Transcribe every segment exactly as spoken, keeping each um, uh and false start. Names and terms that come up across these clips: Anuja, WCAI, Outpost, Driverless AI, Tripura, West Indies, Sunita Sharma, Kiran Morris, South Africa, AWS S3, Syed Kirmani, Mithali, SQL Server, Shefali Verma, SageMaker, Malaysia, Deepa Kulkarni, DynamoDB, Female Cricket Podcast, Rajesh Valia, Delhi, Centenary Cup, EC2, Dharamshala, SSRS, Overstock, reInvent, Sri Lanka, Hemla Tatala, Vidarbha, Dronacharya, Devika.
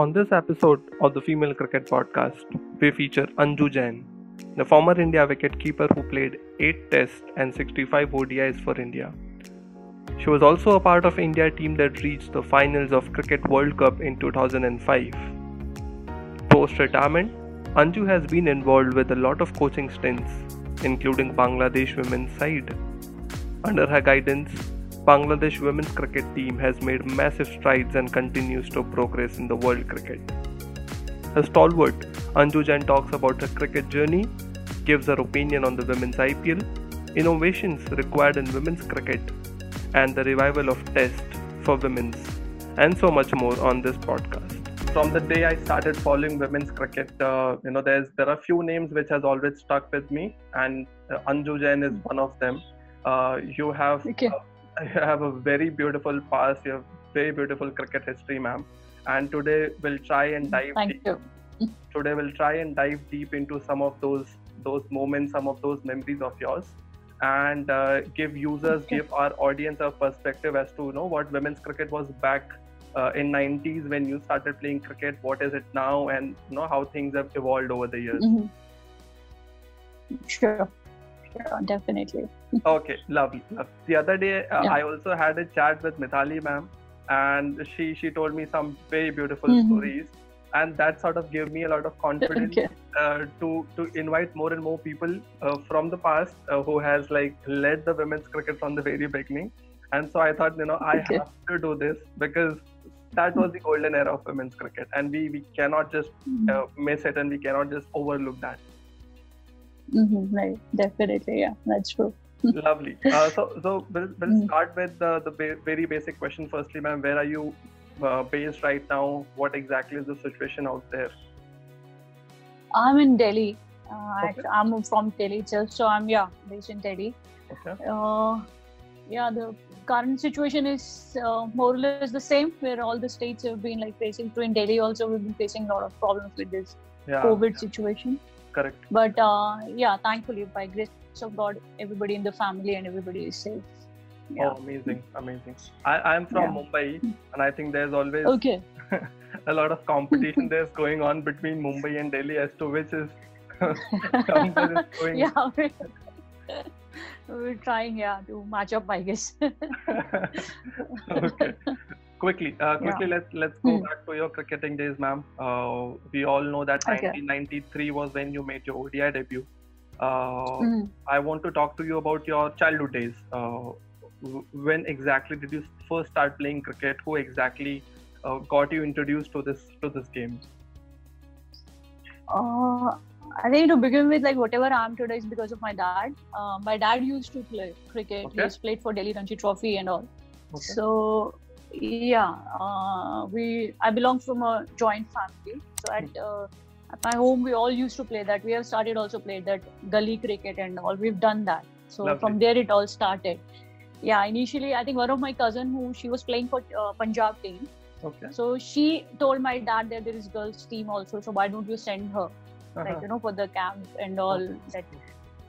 On this episode of the Female Cricket Podcast, we feature Anju Jain, the former India wicketkeeper who played eight Tests and sixty-five O D Is for India. She was also a part of India team that reached the finals of Cricket World Cup in two thousand five. Post-retirement, Anju has been involved with a lot of coaching stints, including Bangladesh women's side. Under her guidance, Bangladesh women's cricket team has made massive strides and continues to progress in the world cricket. A stalwart, Anju Jain talks about her cricket journey, gives her opinion on the women's I P L, innovations required in women's cricket, and the revival of Test for women's, and so much more on this podcast. From the day I started following women's cricket, uh, you know, there's there are few names which has always stuck with me, and uh, Anju Jain is one of them. Uh, you have okay. uh, you have a very beautiful past. You have very beautiful cricket history, ma'am. And today we'll try and dive. Thank deep. you. Today we'll try and dive deep into some of those those moments, some of those memories of yours, and uh, give users, okay. give our audience a perspective as to you know what women's cricket was back uh, in nineties when you started playing cricket. What is it now, and you know how things have evolved over the years. Mm-hmm. Sure. Yeah, definitely. Okay, lovely. The other day, uh, yeah. I also had a chat with Mithali ma'am, and she she told me some very beautiful mm-hmm. stories, and that sort of gave me a lot of confidence okay. uh, to to invite more and more people uh, from the past uh, who has like led the women's cricket from the very beginning. And so I thought, you know, I okay. have to do this because that was the golden era of women's cricket, and we we cannot just uh, miss it, and we cannot just overlook that. Mm-hmm, right, definitely, yeah, that's true. Lovely. Uh, so, so we'll, we'll mm-hmm. start with the, the ba- very basic question. Firstly, ma'am, where are you uh, based right now? What exactly is the situation out there? I'm in Delhi. Uh, okay. I'm from Delhi, just so I'm yeah based in Delhi. Okay. Uh, yeah, the current situation is uh, more or less the same, where all the states have been like facing. In Delhi also, we've been facing a lot of problems with this yeah, COVID yeah. situation. Correct. But uh, yeah, thankfully, by grace of God, everybody in the family and everybody is safe. Yeah. Oh, amazing, amazing. I, I'm from yeah. Mumbai, and I think there's always okay. a lot of competition there's going on between Mumbai and Delhi as to which is, is going. Yeah, we're, we're trying yeah, to match up, I guess. Okay. Quickly, uh, quickly, yeah. let's let's go mm. back to your cricketing days, ma'am. Uh, we all know that okay. nineteen ninety-three was when you made your O D I debut. Uh, mm. I want to talk to you about your childhood days. Uh, when exactly did you first start playing cricket? Who exactly uh, got you introduced to this to this game? Uh, I think to begin with, like whatever I am today is because of my dad. Uh, my dad used to play cricket. Okay. He used to play for Delhi Ranji Trophy and all. Okay. So. Yeah, uh, we. I belong from a joint family, so at, uh, at my home we all used to play that. We have started also played that gully cricket and all. We've done that. So Lovely. From there it all started. Yeah, initially I think one of my cousin who she was playing for uh, Punjab team. Okay. So she told my dad that there is girls team also. So why don't you send her, uh-huh. like you know, for the camp and all okay. that.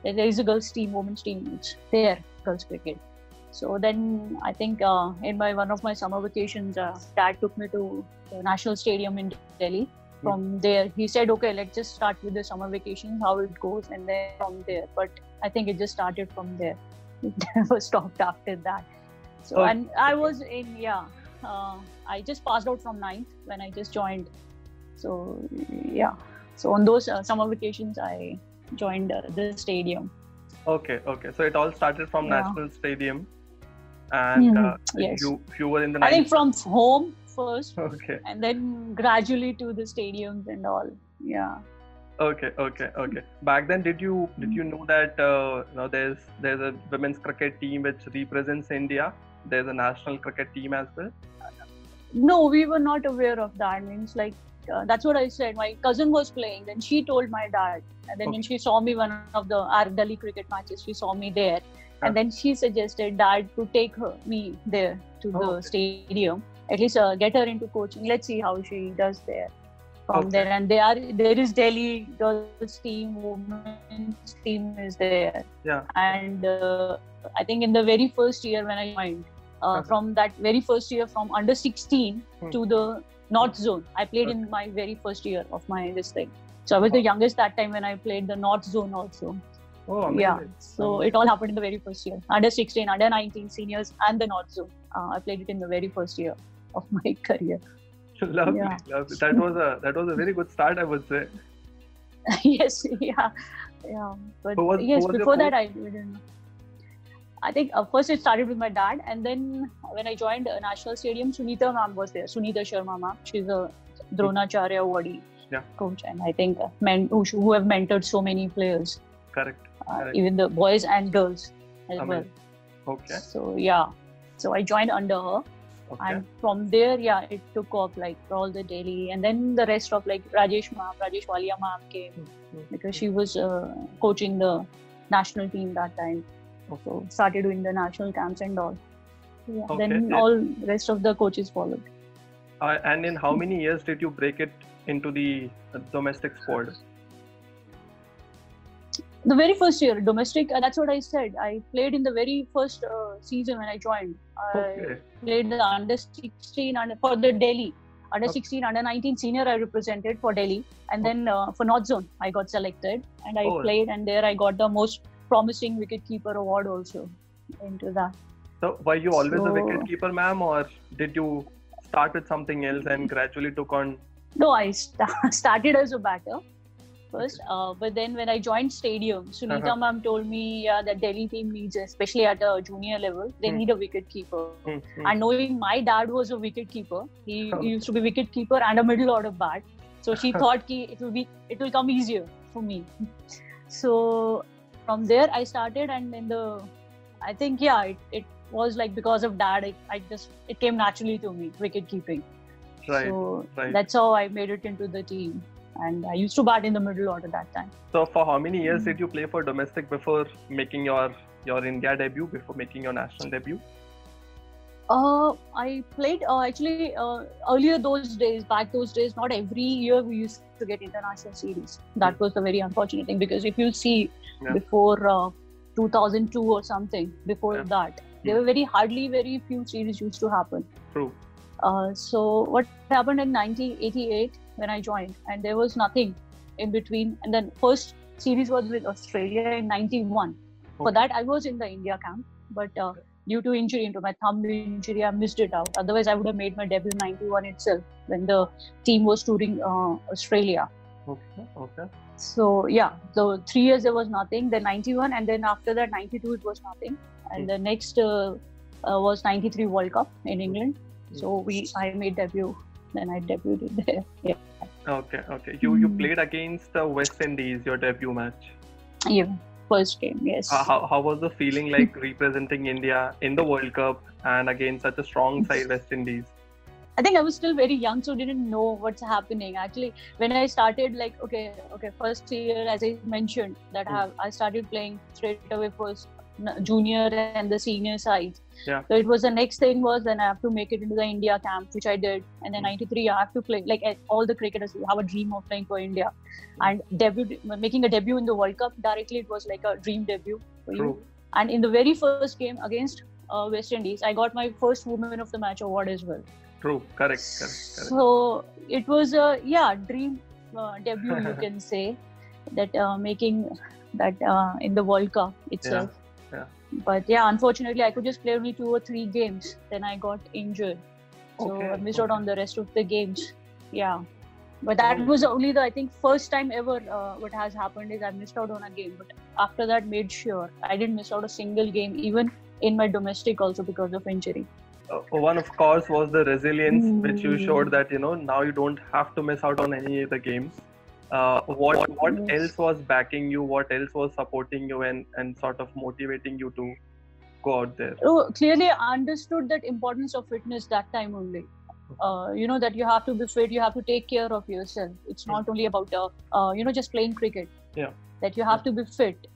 that there is a girls team, women's team. It's there, girls cricket. So then I think uh, in my one of my summer vacations, uh, Dad took me to the National Stadium in Delhi. From yeah. there, he said, okay, let's just start with the summer vacation, how it goes, and then from there. But I think it just started from there. It never stopped after that. So oh. and I was in, yeah, uh, I just passed out from ninth when I just joined. So yeah, so on those uh, summer vacations, I joined uh, the stadium. Okay, okay. So it all started from yeah. National Stadium. And mm-hmm. uh, yes. you, you were in the. ninth. I think from home first, okay, and then gradually to the stadiums and all. Yeah. Okay, okay, okay. Back then, did you did you know that uh, you know, there's there's a women's cricket team which represents India? There's a national cricket team as well. No, we were not aware of that. I mean, it's like uh, that's what I said. My cousin was playing, then she told my dad, and then okay. when she saw me one of the our Delhi cricket matches, she saw me there. And then she suggested Dad to take her, me there to oh, the okay. stadium, at least uh, get her into coaching. Let's see how she does there. From okay. there, and they are, there is Delhi girls team, women's team is there. Yeah. And uh, I think in the very first year when I joined, uh, okay. from that very first year from under sixteen hmm. to the North Zone. I played okay. in my very first year of my this thing. So I was the youngest that time when I played the North Zone also. Oh, amazing. Yeah. So amazing. It all happened in the very first year. under sixteen, under nineteen seniors and the North Zone. Uh, I played it in the very first year of my career. Lovely, yeah. lovely. That was a that was a very good start, I would say. yes, yeah, yeah. But so was, yes, before that I didn't know. I think uh, first it started with my dad, and then when I joined uh, National Stadium, Sunita ma'am was there. Sunita Sharma ma'am, she's a Dronacharya awardee yeah. coach, and I think uh, men who, who have mentored so many players. Correct. Uh, Correct. Even the boys and girls as Amazing. well. Okay. So yeah, so I joined under her, okay. and from there, yeah, it took off like all the Delhi, and then the rest of like Rajesh ma'am, Rajesh Valia ma'am came mm-hmm. because she was uh, coaching the national team that time. So started doing the national camps and all. Yeah. Okay. Then all rest of the coaches followed. Uh, and in how many years did you break it into the uh, domestic squad? The very first year, domestic. Uh, that's what I said. I played in the very first uh, season when I joined. I okay. played the under sixteen under, for the Delhi. under sixteen, okay. under nineteen senior I represented for Delhi. And okay. then uh, for North Zone, I got selected. And I oh. played and there I got the most promising wicketkeeper award also into that. So were you always so, a wicketkeeper ma'am, or did you start with something else and gradually took on? No, I st- started as a batter first, uh, but then when I joined stadium, Sunita uh-huh. ma'am told me uh, that Delhi team needs, especially at a junior level, they hmm. need a wicketkeeper. Hmm, hmm. And knowing my dad was a wicketkeeper, he, oh. he used to be wicketkeeper and a middle order bat. So she thought ki it will be, it will come easier for me. So from there I started, and in the, I think yeah, it, it was like because of dad, I, I just, it came naturally to me, wicket keeping. Right, so right. that's how I made it into the team, and I used to bat in the middle order that time. So for how many years mm-hmm. did you play for domestic before making your, your India debut, before making your national debut? Uh, I played uh, actually uh, earlier those days, back those days, not every year we used to get international series. That was a very unfortunate thing, because if you see yeah. before uh, two thousand two or something, before yeah. that, there yeah. were very hardly very few series used to happen. True. Uh, so what happened in nineteen eighty-eight when I joined, and there was nothing in between, and then first series was with Australia in ninety-one. Okay. For that I was in the India camp, but uh, due to injury, into my thumb injury, I missed it out. Otherwise, I would have made my debut in ninety-one itself when the team was touring uh, Australia. Okay, okay. So, yeah, so three years there was nothing, then ninety-one, and then after that, ninety-two, it was nothing. And mm. the next uh, uh, was ninety-three World Cup in England. Mm. So, we, I made debut, then I debuted there. Yeah. Okay, okay. You, you played against the West Indies, your debut match. Yeah. First game, yes. Uh, how, how was the feeling like representing India in the World Cup and against such a strong side, West Indies? I think I was still very young, so didn't know what's happening. Actually, when I started, like, okay, okay, first year, as I mentioned, that mm. I, have, I started playing straight away first junior and the senior side. Yeah. So it was the next thing was then I have to make it into the India camp, which I did. And then ninety-three, I have to play. Like all the cricketers have a dream of playing for India, and debut, making a debut in the World Cup directly. It was like a dream debut for you. True. And in the very first game against uh, West Indies, I got my first Woman of the Match award as well. True. Correct. Correct. Correct. So it was a yeah dream uh, debut. You can say that uh, making that uh, in the World Cup itself. Yeah. Yeah. But yeah, unfortunately, I could just play only two or three games. Then I got injured, so okay. I missed out on the rest of the games. Yeah, but that was only the I think first time ever. Uh, what has happened is I missed out on a game. But after that, made sure I didn't miss out a single game, even in my domestic also because of injury. Uh, one of course was the resilience mm. which you showed, that you know now you don't have to miss out on any of the games. Uh, what what yes. else was backing you? What else was supporting you and, and sort of motivating you to go out there? Oh, clearly I understood that importance of fitness that time only. Uh, you know that you have to be fit. You have to take care of yourself. It's not yeah. only about uh, uh, you know just playing cricket. Yeah. That you have yeah. to be fit.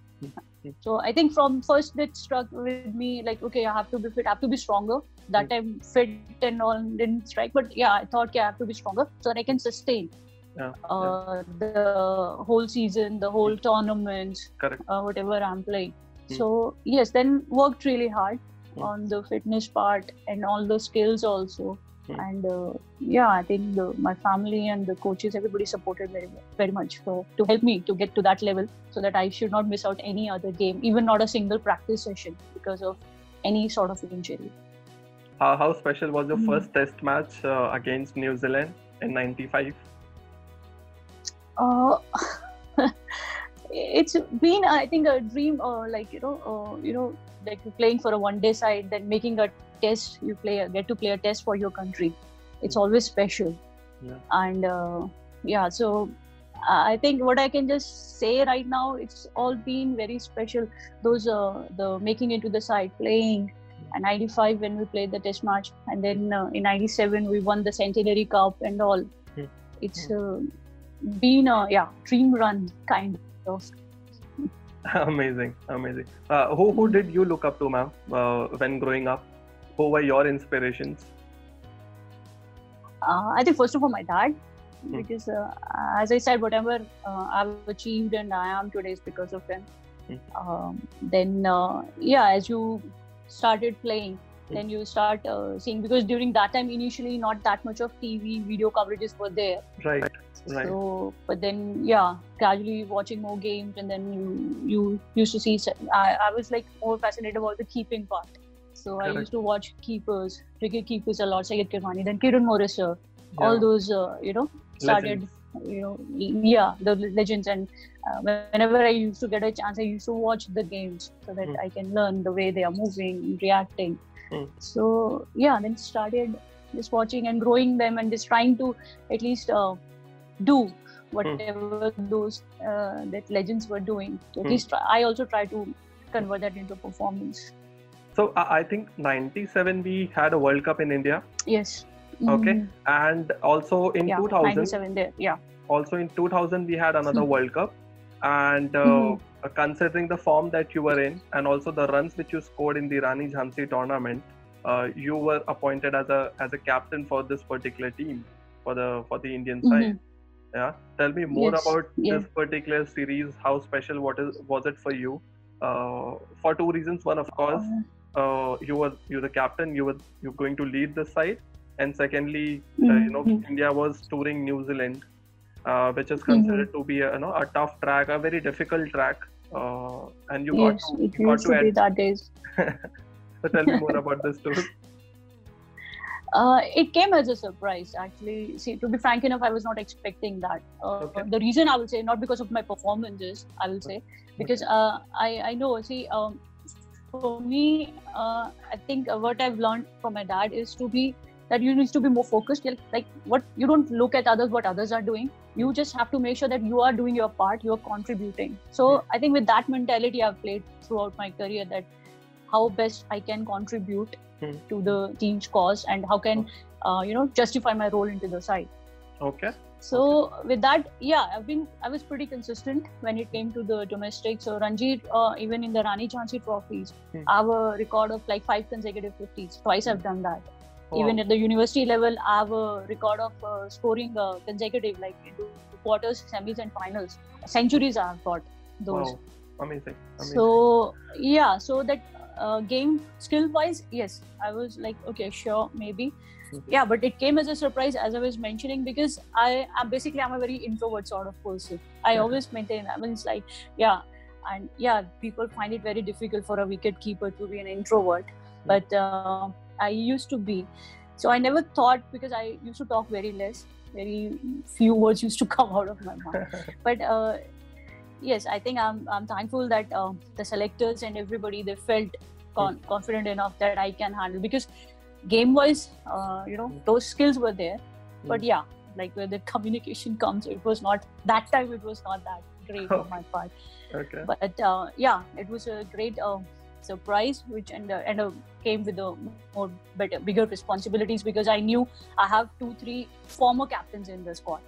Yeah. So I think from first it struck with me like okay I have to be fit. I have to be stronger. That yeah. time fit and all didn't strike. But yeah, I thought okay, I have to be stronger so that I can sustain. Yeah, uh, yeah. the whole season, the whole tournament, uh, whatever I'm playing. Mm. So yes, then worked really hard mm. on the fitness part and all the skills also. Mm-hmm. And uh, yeah, I think the, my family and the coaches, everybody supported me very much for, to help me to get to that level so that I should not miss out any other game, even not a single practice session because of any sort of injury. How, how special was your mm-hmm. first test match uh, against New Zealand in ninety-five? Uh, it's been, I think, a dream, uh, like, you know, uh, you know, like playing for a one-day side, then making a test, you play, get to play a test for your country. It's always special. Yeah. And uh, yeah, so I think what I can just say right now, it's all been very special. Those, uh, the making into the side, playing, and ninety-five when we played the test match, and then uh, in ninety-seven we won the Centenary Cup and all. Yeah. It's uh, been a yeah, dream run kind of. Amazing, amazing. Uh, who who did you look up to, ma'am, uh, when growing up? Who were your inspirations? Uh, I think first of all, my dad, hmm. because uh, as I said, whatever uh, I've achieved and I am today is because of him. Hmm. Um, then, uh, yeah, as you started playing, hmm. then you start uh, seeing, because during that time, initially, not that much of T V, video coverages were there. Right. Right. So, but then, yeah, gradually watching more games, and then you you used to see. I, I was like more fascinated about the keeping part. So Correct. I used to watch keepers, cricket keepers a lot. Syed Kirmani, then Kiran Morris, yeah. all those uh, you know started legends. you know yeah the legends. And uh, whenever I used to get a chance, I used to watch the games so that mm. I can learn the way they are moving, reacting. Mm. So yeah, then started just watching and growing them, and just trying to at least. Uh, do whatever hmm. those uh, that legends were doing. So at hmm. least try, I also try to convert that into performance. So uh, I think ninety-seven we had a World Cup in India. Yes. Okay. Mm. And also in yeah, two thousand. ninety-seven there. Yeah. Also in two thousand we had another hmm. World Cup. And uh, hmm. uh, considering the form that you were in, and also the runs which you scored in the Rani Jhansi tournament, uh, you were appointed as a as a captain for this particular team, for the for the Indian side. Mm-hmm. Yeah, tell me more yes. about yeah. this particular series. How special? What is was it for you? Uh, for two reasons. One, of course, uh, you were you were the captain. You were you were going to lead the side, and secondly, mm-hmm. uh, you know, India was touring New Zealand, uh, which is considered mm-hmm. to be a, you know a tough track, a very difficult track, uh, and you yes, got to it got used to, to be that days. So tell me more about this tour. Uh, it came as a surprise, actually. See, to be frank enough, I was not expecting that. Uh, okay. The reason I will say, not because of my performances, I will say, because uh, I, I know, see, um, for me, uh, I think what I've learned from my dad is to be, that you need to be more focused. Like, what you don't look at others, what others are doing. You just have to make sure that you are doing your part, you are contributing. So yeah. I think with that mentality, I've played throughout my career, that how best I can contribute to the team's cause, and how can uh, you know justify my role into the side. Okay. So okay. with that, yeah, I've been I was pretty consistent when it came to the domestic. So Ranji, uh, even in the Rani Jhansi trophies, hmm. I have a record of like five consecutive fifties. Twice I've done that. Wow. Even at the university level, I have a record of uh, scoring uh, consecutive, like into quarters, semis, and finals. Centuries I have got those. Wow. Amazing. Amazing. So yeah, so that. Uh, game skill wise, yes, I was like, okay, sure, maybe, mm-hmm. yeah, but it came as a surprise, as I was mentioning, because I am basically I'm a very introvert sort of person. I mm-hmm. always maintain. I mean, it's like, yeah, and yeah, people find it very difficult for a wicketkeeper to be an introvert, mm-hmm. but uh, I used to be. So I never thought, because I used to talk very less, very few words used to come out of my mouth, but. Uh, Yes, I think I'm I'm thankful that uh, the selectors and everybody, they felt con- mm. confident enough that I can handle, because game-wise, uh, you know, mm. those skills were there. Mm. But yeah, like where the communication comes, it was not, that time it was not that great on my part. Okay. But uh, yeah, it was a great uh, surprise, which and, uh, and uh, came with a more better, bigger responsibilities, because I knew I have two, three former captains in the squad.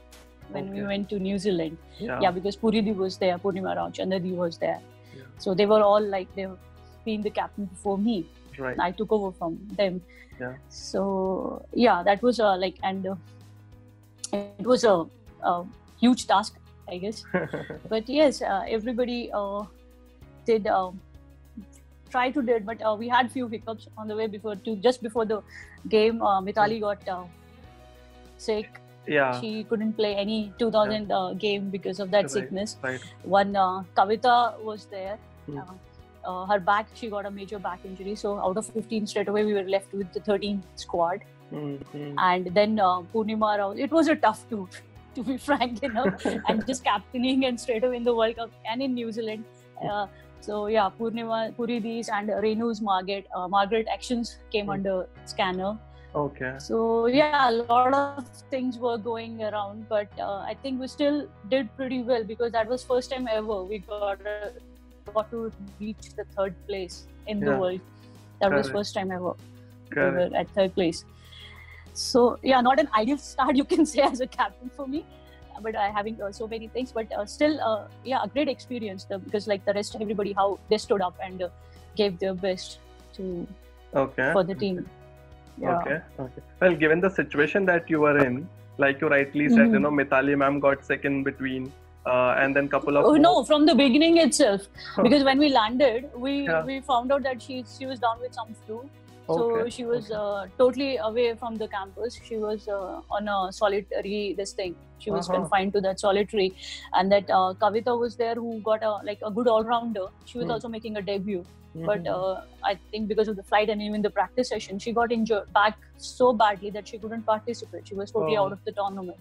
When okay. we went to New Zealand, yeah, yeah because Puridi was there, Purnima Rao, Chandadi was there, yeah. so they were all like, they've been the captain before me. Right. I took over from them. Yeah. So yeah, that was uh, like, and uh, it was a, a huge task, I guess. But yes, uh, everybody uh, did uh, try to do it, but uh, we had few hiccups on the way before to just before the game. Uh, Mithali got uh, sick. Yeah. She couldn't play any two thousand yeah. uh, game because of that right. sickness. Right. One uh, Kavita was there. Hmm. Uh, uh, her back, she got a major back injury. So out of fifteen straight away, we were left with the thirteen squad. Mm-hmm. And then uh, Purnima Rao, it was a tough tour, to be frank enough, and just captaining and straight away in the World Cup and in New Zealand. Uh, so yeah, Purnima, Puridi's and Renu's Margaret, uh, Margaret actions came mm-hmm. under scanner. Okay. So yeah, a lot of things were going around, but uh, I think we still did pretty well because that was first time ever we got uh, got to reach the third place in yeah. the world. That got was it. First time ever got we were it. At third place. So yeah, not an ideal start you can say as a captain for me, but uh, having uh, so many things, but uh, still uh, yeah, a great experience though, because like the rest of everybody, how they stood up and uh, gave their best to okay. for the team. Yeah. Okay. Okay. Well, given the situation that you were in, like you rightly said, mm-hmm. you know, Mithali ma'am got sick in between, uh, and then couple of. Oh, no, from the beginning itself, because when we landed, we yeah. we found out that she she was down with some flu. So okay. she was okay. uh, totally away from the campus. She was uh, on a solitary this thing. She was uh-huh. confined to that solitary, and that uh, Kavita was there who got a like a good all-rounder. She was mm. also making a debut, mm-hmm. but uh, I think because of the flight and even the practice session, she got injured back so badly that she couldn't participate. She was totally oh. out of the tournament.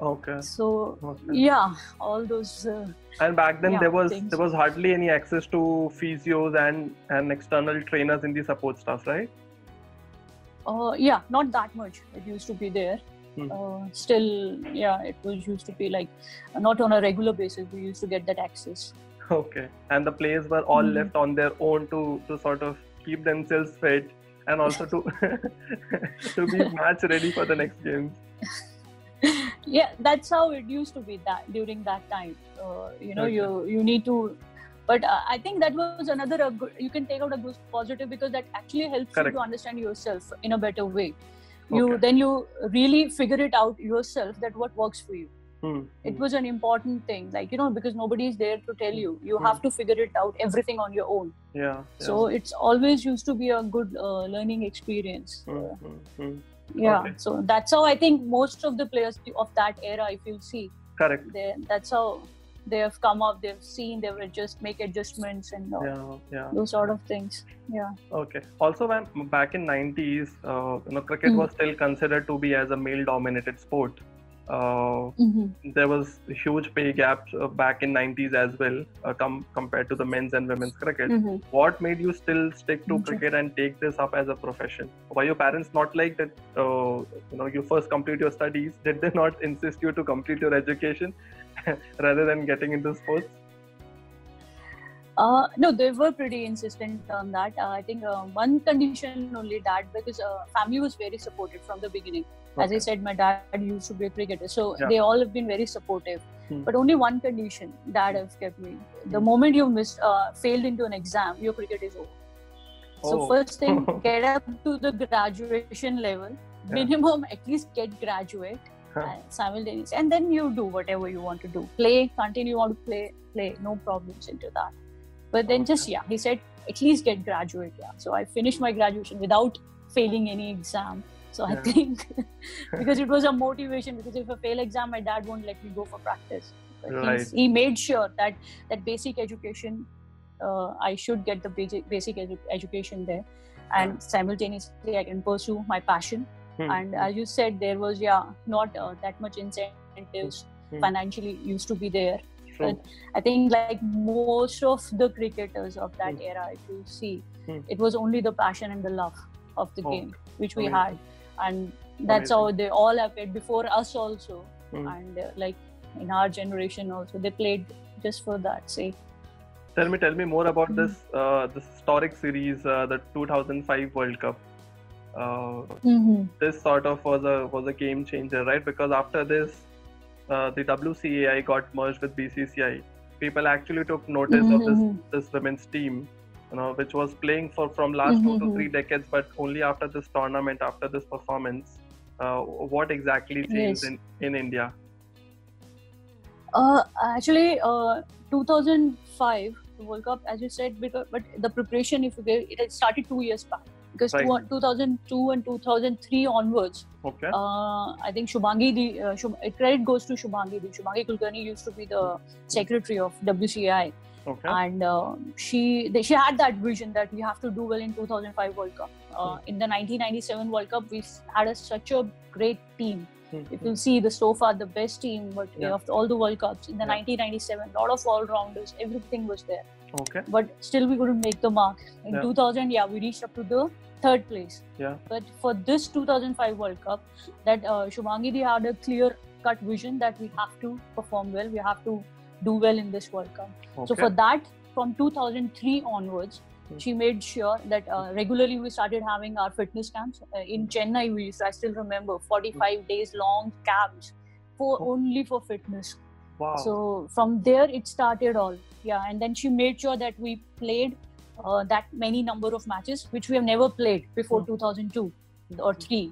Okay. So okay. yeah, all those. Uh, and back then yeah, there was things. There was hardly any access to physios and and external trainers in the support staff, right? Uh, yeah, not that much. It used to be there. Hmm. Uh, still, yeah, it was used to be like not on a regular basis. We used to get that access. Okay, and the players were all hmm. left on their own to to sort of keep themselves fit and also to to be match ready for the next games. Yeah, that's how it used to be that during that time. Uh, you know, okay. you you need to. But uh, I think that was another, uh, good, you can take out a good positive because that actually helps Correct. You to understand yourself in a better way. You okay. Then you really figure it out yourself that what works for you. Hmm. It was an important thing, like, you know, because nobody is there to tell you. You hmm. have to figure it out, everything on your own. Yeah. yeah. So it's always used to be a good uh, learning experience. Hmm. Uh, hmm. Yeah. Okay. So that's how I think most of the players of that era, if you see. Correct. That's how... They have come up, they've seen, they will just make adjustments and all, yeah, yeah. those sort of things. Yeah. Okay. Also, when back in nineties, uh, you know, cricket mm-hmm. was still considered to be as a male-dominated sport. Uh, mm-hmm. There was huge pay gaps uh, back in nineties as well, uh, com- compared to the men's and women's cricket. Mm-hmm. What made you still stick to mm-hmm. cricket and take this up as a profession? Were your parents not like that? Uh, you know, you first complete your studies. Did they not insist you to complete your education? Rather than getting into sports? Uh, no, they were pretty insistent on that. Uh, I think uh, one condition only, Dad, because uh, family was very supportive from the beginning. Okay. As I said, my dad used to be a cricketer, so yeah. they all have been very supportive. Hmm. But only one condition, Dad has kept me. The hmm. moment you missed, uh, failed into an exam, your cricket is over. Oh. So first thing, get up to the graduation level. Yeah. Minimum, at least get graduate. Huh. Simultaneously, and then you do whatever you want to do. Play, continue, you want to play, play, no problems into that. But then okay. just, yeah, he said, at least get graduate. Yeah. So I finished my graduation without failing any exam. So yeah. I think, because it was a motivation, because if I fail exam, my dad won't let me go for practice. Right. He made sure that, that basic education, uh, I should get the basic, basic edu- education there. And yeah. simultaneously, I can pursue my passion. Hmm. And as you said, there was yeah not uh, that much incentives hmm. financially used to be there. Sure. But I think like most of the cricketers of that hmm. era, if you see, hmm. it was only the passion and the love of the oh. game which we Amazing. had, and that's Amazing. how they all have played before us also, hmm. and uh, like in our generation also, they played just for that sake. Tell me, tell me more about hmm. this uh, this historic series, uh, the two thousand five World Cup. Uh, mm-hmm. This sort of was a was a game changer, right? Because after this, uh, the W C A I got merged with B C C I. People actually took notice mm-hmm. of this this women's team, you know, which was playing for from last mm-hmm. two to three decades, but only after this tournament, after this performance, uh, what exactly changed yes. in, in India? Uh, actually, uh, two thousand five the World Cup, as you said, because, but the preparation, if you gave, it had started two years back. Because right. two thousand two and two thousand three onwards, okay. uh, I think Shubhangi, the uh, Shub, credit goes to Shubhangi. The Shubhangi Kulkarni used to be the secretary of W C A I, okay. and uh, she they, she had that vision that we have to do well in two thousand five World Cup. Uh, mm-hmm. In the nineteen ninety-seven World Cup, we had a, such a great team. Mm-hmm. If you see, the so far the best team but, yeah. of the, all the World Cups in the yeah. nineteen ninety-seven, lot of all-rounders, everything was there. Okay. But still we couldn't make the mark. In yeah. two thousand, yeah, we reached up to the third place. Yeah. But for this two thousand five World Cup, that uh, Shubhangi Di had a clear-cut vision that we have to perform well, we have to do well in this World Cup. Okay. So for that, from two thousand three onwards, mm-hmm. she made sure that uh, regularly we started having our fitness camps. Uh, in Chennai, we used to, I still remember, forty-five mm-hmm. days long camps for oh. only for fitness. Wow. So from there it started all. Yeah, and then she made sure that we played uh, that many number of matches, which we have never played before mm-hmm. two thousand two or three.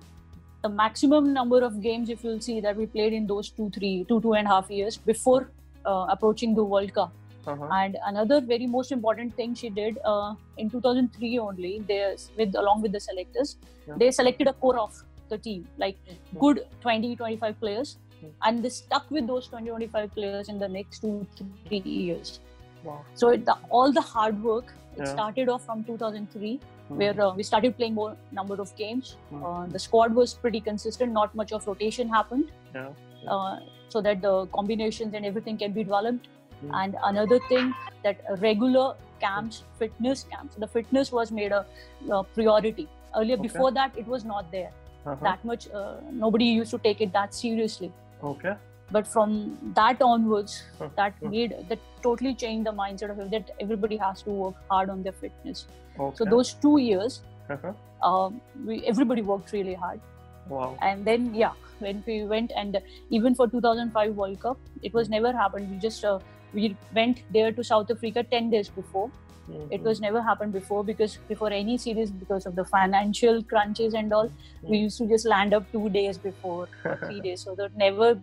The maximum number of games, if you'll see, that we played in those two, three, two, two and a half years before uh, approaching the World Cup. Uh-huh. And another very most important thing she did uh, in two thousand three only, they, with along with the selectors, yeah. they selected a core of the team, like mm-hmm. good twenty to twenty-five players, mm-hmm. and they stuck with those twenty to twenty-five players in the next two, three years. Wow. So it, the, all the hard work it yeah. started off from two thousand three mm-hmm. where uh, we started playing more number of games. Mm-hmm. Uh, the squad was pretty consistent, not much of rotation happened yeah. Yeah. Uh, so that the combinations and everything can be developed. Mm-hmm. And another thing that regular camps, fitness camps, the fitness was made a, a priority. Earlier okay. before that it was not there. Uh-huh. That much, uh, nobody used to take it that seriously. Okay. But from that onwards, that made that totally changed the mindset of it, that everybody has to work hard on their fitness. Okay. So those two years, uh-huh. um, we everybody worked really hard. Wow. And then yeah, when we went and uh, even for two thousand five World Cup, it was never happened. We just uh, we went there to South Africa ten days before. Mm-hmm. It was never happened before because before any series, because of the financial crunches and all, mm-hmm. we used to just land up two days before, or three days. So that never.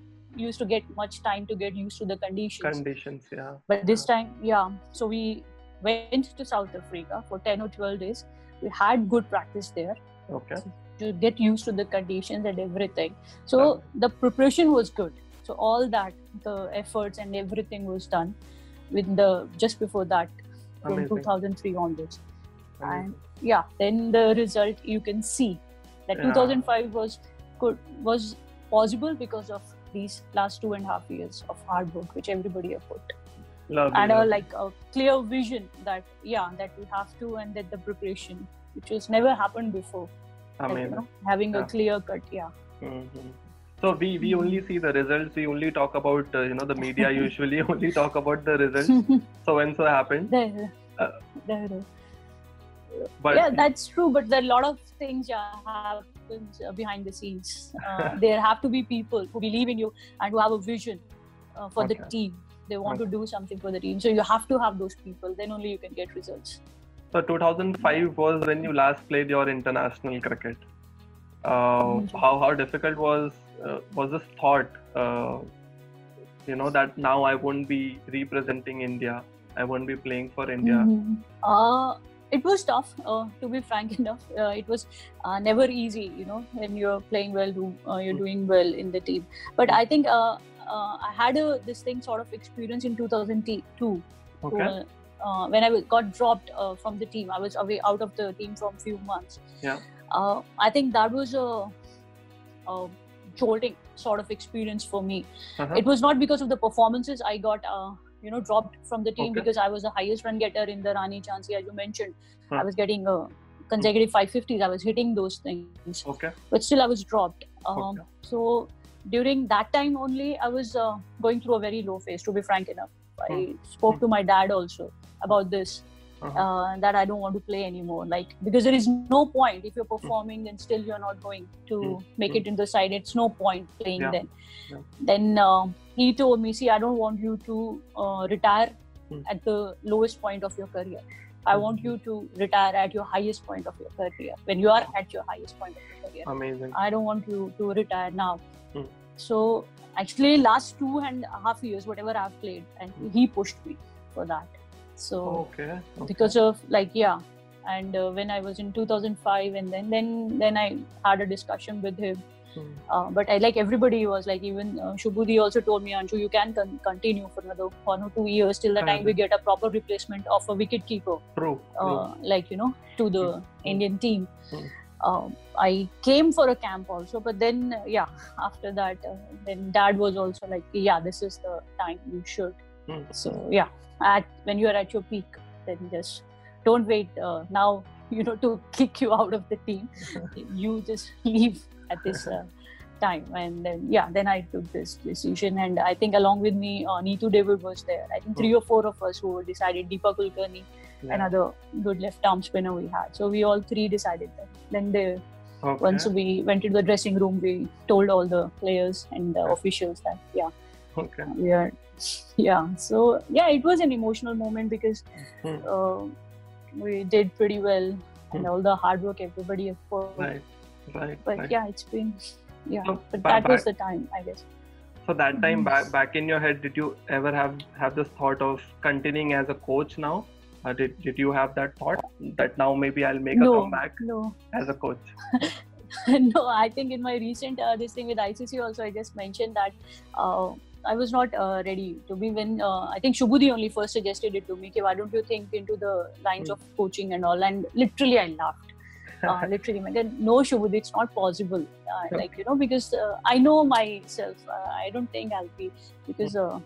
Used to get much time to get used to the conditions. Conditions, yeah. But this time, yeah. So we went to South Africa for ten or twelve days. We had good practice there. Okay. To get used to the conditions and everything. So okay. the preparation was good. So all that, the efforts and everything was done with the just before that, Amazing. From two thousand three onwards. Amazing. And yeah, then the result you can see that yeah. two thousand five was could was possible because of these last two and a half years of hard work which everybody have put Lovely, and a, like a clear vision that yeah that we have to, and that the preparation which has never happened before, I mean, you know, having yeah. a clear cut yeah mm-hmm. So we, we only see the results, we only talk about uh, you know the media usually only talk about the results, so and so happened there, uh, there. But yeah, that's true, but there are a lot of things yeah, happen uh, behind the scenes. Uh, there have to be people who believe in you and who have a vision uh, for okay. the team. They want okay. to do something for the team. So you have to have those people, then only you can get results. So two thousand five was when you last played your international cricket. Uh, mm-hmm. How how difficult was, uh, was this thought, uh, you know, that now I won't be representing India, I won't be playing for India? Mm-hmm. Uh, It was tough, uh, to be frank enough. Uh, it was uh, never easy, you know, when you're playing well, uh, you're doing well in the team. But I think uh, uh, I had a, this thing sort of experience in two thousand two. Okay. Uh, uh, when I got dropped uh, from the team, I was away out of the team for a few months. Yeah. Uh, I think that was a, a jolting sort of experience for me. Uh-huh. It was not because of the performances I got. Uh, You know, dropped from the team okay. because I was the highest run getter in the Rani Jhansi, as you mentioned. Hmm. I was getting uh, consecutive five fifties. I was hitting those things. Okay. But still, I was dropped. Um, okay. So during that time only, I was uh, going through a very low phase. To be frank enough, I hmm. spoke hmm. to my dad also about this uh-huh. uh, that I don't want to play anymore. Like because there is no point if you're performing hmm. and still you're not going to hmm. make hmm. it in the side. It's no point playing yeah. then. Yeah. Then. Uh, He told me, see, I don't want you to uh, retire mm. at the lowest point of your career. I mm. want you to retire at your highest point of your career, when you are at your highest point of your career. Amazing. I don't want you to retire now. Mm. So actually last two and a half years, whatever I've played, and mm. he pushed me for that. So okay, okay. because of like, yeah. And uh, when I was in two thousand five and then, then, then I had a discussion with him. Mm. Uh, but I like everybody was like, even uh, Shubhudi also told me, Anju, you can con- continue for another one or two years till the time mm. we get a proper replacement of a wicketkeeper. True. Uh, True. Like, you know, to the mm. Indian team. Mm. Uh, I came for a camp also, but then, uh, yeah, after that, uh, then dad was also like, yeah, this is the time you should. Mm. So, yeah, at when you are at your peak, then just don't wait uh, now, you know, to kick you out of the team. You just leave at this uh, time. And then, yeah, then I took this decision. And I think along with me, uh, Neetu David was there. I think three or four of us who decided, Deepa Kulkarni, yeah. another good left arm spinner we had. So we all three decided that. Then they, okay. once we went into the dressing room, we told all the players and the okay. officials that, yeah, okay. we are, yeah. So, yeah, it was an emotional moment because mm. uh, we did pretty well mm. and all the hard work everybody has put. Right. Right, but right. yeah, it's been, yeah, so, but that back, was the time, I guess. So that time, mm-hmm. back, back in your head, did you ever have, have this thought of continuing as a coach now? Or did, did you have that thought that now maybe I'll make no, a comeback no. as a coach? No, I think in my recent, uh, this thing with I C C also, I just mentioned that uh, I was not uh, ready to be when, uh, I think Shubhudi only first suggested it to me, why don't you think into the lines mm. of coaching and all, and literally I laughed. Uh, literally, no, Shubhud, it's not possible. Uh, okay. Like, you know, because uh, I know myself. Uh, I don't think I'll be because. Uh,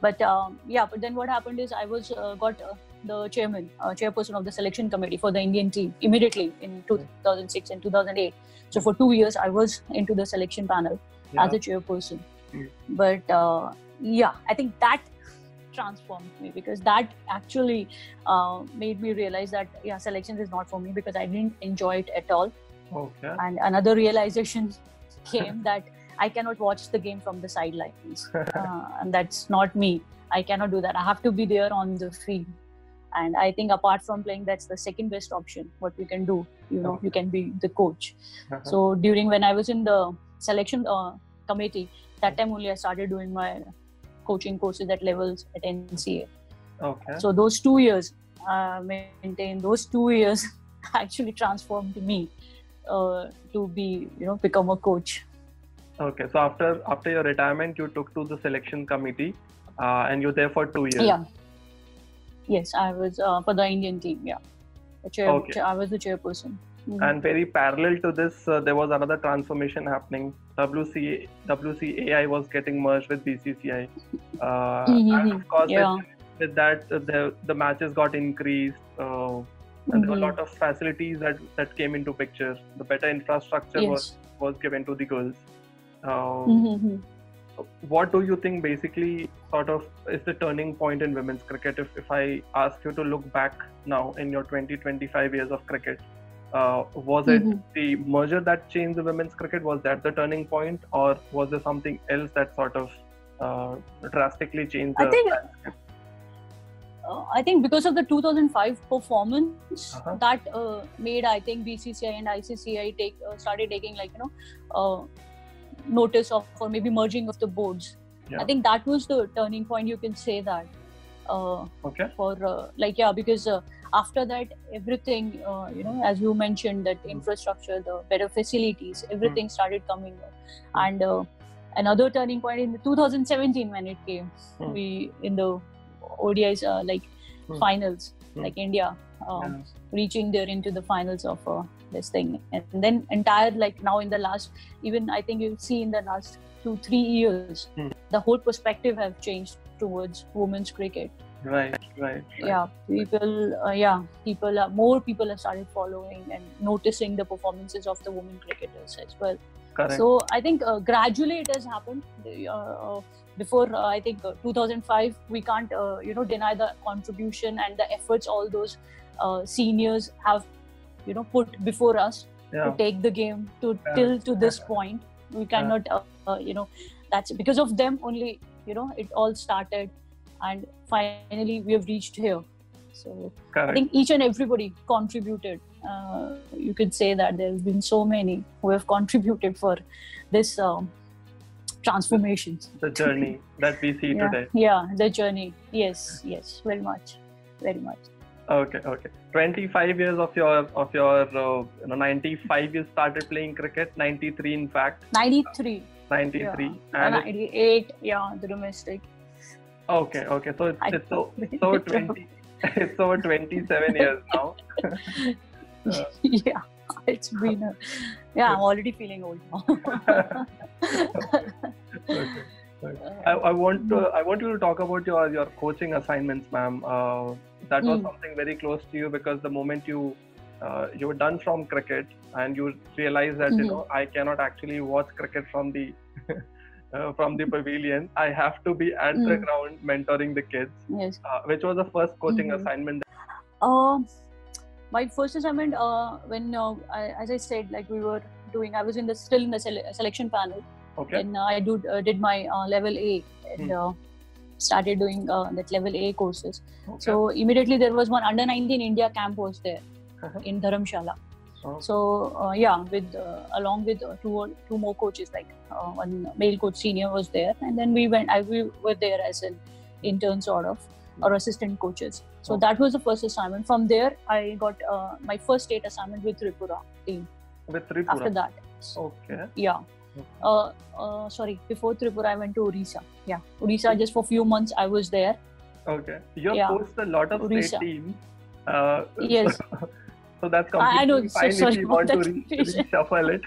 but um, yeah, but then what happened is I was uh, got uh, the chairman, uh, chairperson of the selection committee for the Indian team immediately in two thousand six and two thousand eight. So for two years, I was into the selection panel yeah. as a chairperson. Mm. But uh, yeah, I think that transformed me because that actually uh, made me realize that yeah, selections is not for me because I didn't enjoy it at all. Okay. And another realization came that I cannot watch the game from the sidelines, uh, and that's not me. I cannot do that. I have to be there on the field. And I think apart from playing, that's the second best option. What you can do, you know, you can be the coach. Uh-huh. So during when I was in the selection uh, committee, that time only I started doing my coaching courses at levels at N C A. Okay. So those two years, uh, maintain those two years actually transformed me uh, to be, you know, become a coach. Okay. So after after your retirement, you took to the selection committee, uh, and you were there for two years. Yeah. Yes, I was uh, for the Indian team. Yeah. The chair, okay. chair, I was the chairperson. Mm-hmm. And very parallel to this, uh, there was another transformation happening. W C A I was getting merged with B C C I. Uh, mm-hmm. And of course, yeah. with, with that, uh, the, the matches got increased. Uh, and mm-hmm. there were a lot of facilities that, that came into picture. The better infrastructure yes. was, was given to the girls. Uh, mm-hmm. What do you think basically sort of is the turning point in women's cricket? If, if I ask you to look back now in your twenty, twenty-five years of cricket, Uh, was it mm-hmm. the merger that changed the women's cricket? Was that the turning point, or was there something else that sort of uh, drastically changed the I think, uh, I think because of the two thousand five performance uh-huh. that uh, made, I think, B C C I and I C C I take uh, started taking like, you know, uh, notice of or maybe merging of the boards. Yeah. I think that was the turning point. You can say that. Uh, okay. For uh, like yeah, because. Uh, After that, everything, uh, you know, as you mentioned, that infrastructure, the better facilities, everything started coming up. And uh, another turning point in the two thousand seventeen when it came, mm. we in the O D Is uh, like mm. finals, mm. like India, um, yes. reaching there into the finals of uh, this thing. And then entire like now in the last, even I think you'll see in the last two, three years, mm. the whole perspective have changed towards women's cricket. Right, right, right. Yeah, people. Uh, yeah, people. Are, more people have started following and noticing the performances of the women cricketers as well. Correct. So I think uh, gradually it has happened. Uh, before uh, I think uh, two thousand five, we can't uh, you know deny the contribution and the efforts all those uh, seniors have you know put before us yeah. to take the game to yeah. till to this yeah. point. We cannot yeah. uh, uh, you know that's because of them only you know it all started. And finally, we have reached here. So Correct. I think each and everybody contributed. Uh, you could say that there have been so many who have contributed for this um, transformation. The journey that we see yeah. today. Yeah, the journey. Yes, yes, very much. very much. Okay, okay. twenty-five years of your of your uh, you know ninety-five you started playing cricket. ninety-three in fact. ninety-three. Uh, ninety-three yeah. and ninety-eight. Yeah, the domestic. Okay, okay. So it's, it's so so twenty. It's over twenty-seven years now. uh, yeah, it's been. A, yeah, I'm already feeling old now. okay. okay. I, I want to. I want you to talk about your, your coaching assignments, ma'am. Uh, that was mm. something very close to you, because the moment you uh, you were done from cricket and you realized that mm-hmm. you know I cannot actually watch cricket from the uh, from the pavilion. I have to be at mm. the ground mentoring the kids. Yes. Uh, which was the first coaching mm-hmm. assignment? Uh, my first assignment uh, when uh, I, as I said, like we were doing, I was in the still in the sele- selection panel. Okay. And uh, I do, uh, did my uh, level A and hmm. uh, started doing uh, that level A courses. Okay. So immediately there was one under nineteen India camp was there uh-huh. in Dharamshala. Oh. So uh, yeah, with uh, along with uh, two or, two more coaches, like uh, one male coach senior was there, and then we went. I, we were there as an intern sort of or assistant coaches. So oh. that was the first assignment. From there, I got uh, my first state assignment with Tripura team. With Tripura. After that. Okay. Yeah. Uh, uh, sorry, before Tripura I went to Odisha. Yeah, Odisha just for a few months I was there. Okay, you have yeah. coached a lot of Odisha. State teams. Uh, yes. So, so that's completely I, I know. Fine, so sorry if you want to re- reshuffle it.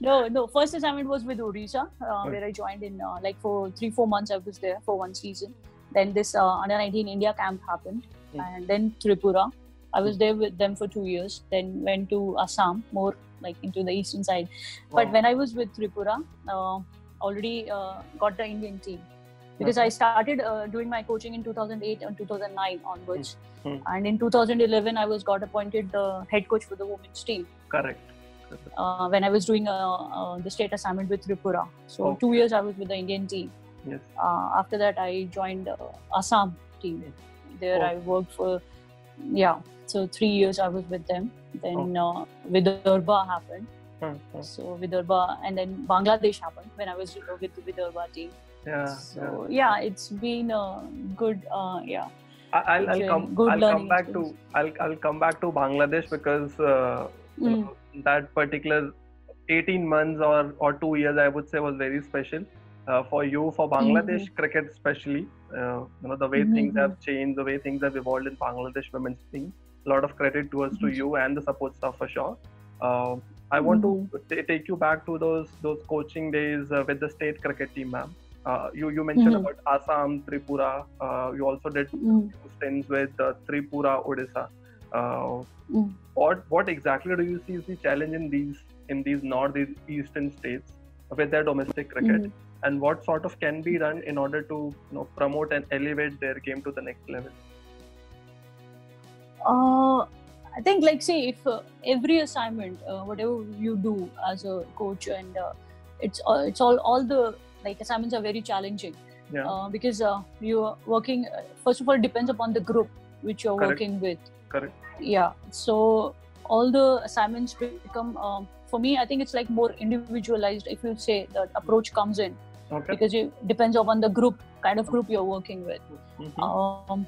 no, no. First assignment was with Odisha, uh, okay. where I joined in uh, like for three, four months I was there for one season. Then this uh, under nineteen India camp happened, mm. and then Tripura. I was there with them for two years. Then went to Assam, more like into the eastern side. Wow. But when I was with Tripura, uh, already uh, got the Indian team, because okay. I started uh, doing my coaching in two thousand eight and two thousand nine onwards. Mm-hmm. And in two thousand eleven, I was got appointed the head coach for the women's team. Correct. Uh, when I was doing uh, uh, the state assignment with Tripura, so okay. two years I was with the Indian team. Yes. Uh, after that, I joined uh, Assam team. Yes. There oh. I worked for. Yeah, so three years I was with them. Then oh. uh, Vidarbha happened. Hmm, hmm. So Vidarbha, and then Bangladesh happened when I was uh, with the Vidarbha team. Yeah. So yeah, yeah it's been a good. Uh, yeah. I'll, I'll come. I'll come back experience. to. I'll I'll come back to Bangladesh, because uh, mm. that particular eighteen months or or two years I would say was very special uh, for you, for Bangladesh mm-hmm. cricket especially. Uh, you know the way mm-hmm. things have changed, the way things have evolved in Bangladesh women's team. A lot of credit towards mm-hmm. to you and the support staff for sure. Uh, I mm-hmm. want to t- take you back to those those coaching days uh, with the state cricket team, ma'am. Uh, you you mentioned mm-hmm. about Assam, Tripura. Uh, you also did mm-hmm. stints with uh, Tripura, Odisha. Uh, mm-hmm. What what exactly do you see is the challenge in these in these north these eastern states with their domestic cricket? Mm-hmm. And what sort of can be done in order to you know promote and elevate their game to the next level? Uh, I think like say if uh, every assignment, uh, whatever you do as a coach, and uh, it's uh, it's all all the like assignments are very challenging. Yeah. Uh, because uh, you are working uh, first of all it depends upon the group which you are Correct. working with. Correct. Yeah. So all the assignments become um, for me I think it's like more individualized if you say that approach comes in. Okay. Because it depends upon the group, kind of group you're working with. Mm-hmm. Um,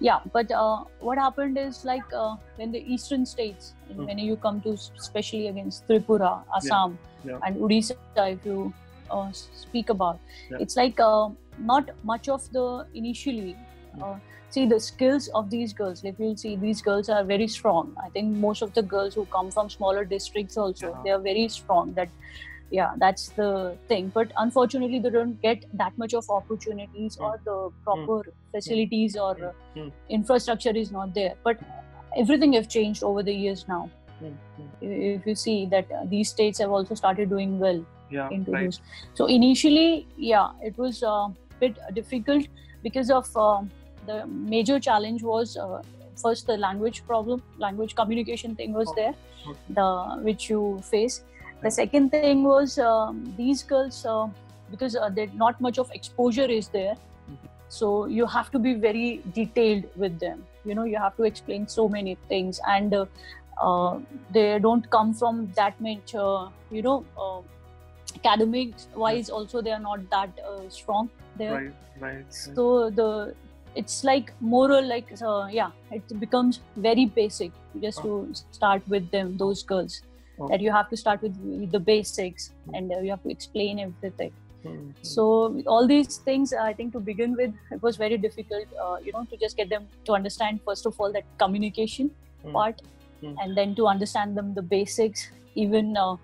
yeah, but uh, what happened is like uh, when the eastern states, mm-hmm. when you come to especially against Tripura, Assam, yeah. Yeah. and Odisha, if you uh, speak about, yeah. it's like uh, not much of the initially. Mm-hmm. Uh, see the skills of these girls. If you'll see, these girls are very strong. I think most of the girls who come from smaller districts also, yeah. they are very strong. That. Yeah, that's the thing. But unfortunately, they don't get that much of opportunities mm. or the proper mm. facilities or mm. Mm. infrastructure is not there. But everything have changed over the years now. Mm. If you see that uh, these states have also started doing well yeah, into right. this. So initially, yeah, it was a bit difficult because of uh, the major challenge was uh, first the language problem, language communication thing was there, okay. the which you face. The second thing was um, these girls, uh, because uh, not much of exposure is there, mm-hmm. so you have to be very detailed with them. You know, you have to explain so many things, and uh, uh, they don't come from that much, uh, you know, uh, academics wise also they are not that uh, strong there. Right, right, right. So the it's like moral, like uh, yeah, it becomes very basic just oh. to start with them, those girls. Oh. That you have to start with, with the basics, and uh, you have to explain everything. Mm-hmm. So all these things, I think to begin with, it was very difficult, uh, you know, to just get them to understand, first of all, that communication mm-hmm. part, mm-hmm. and then to understand them, the basics, even, uh,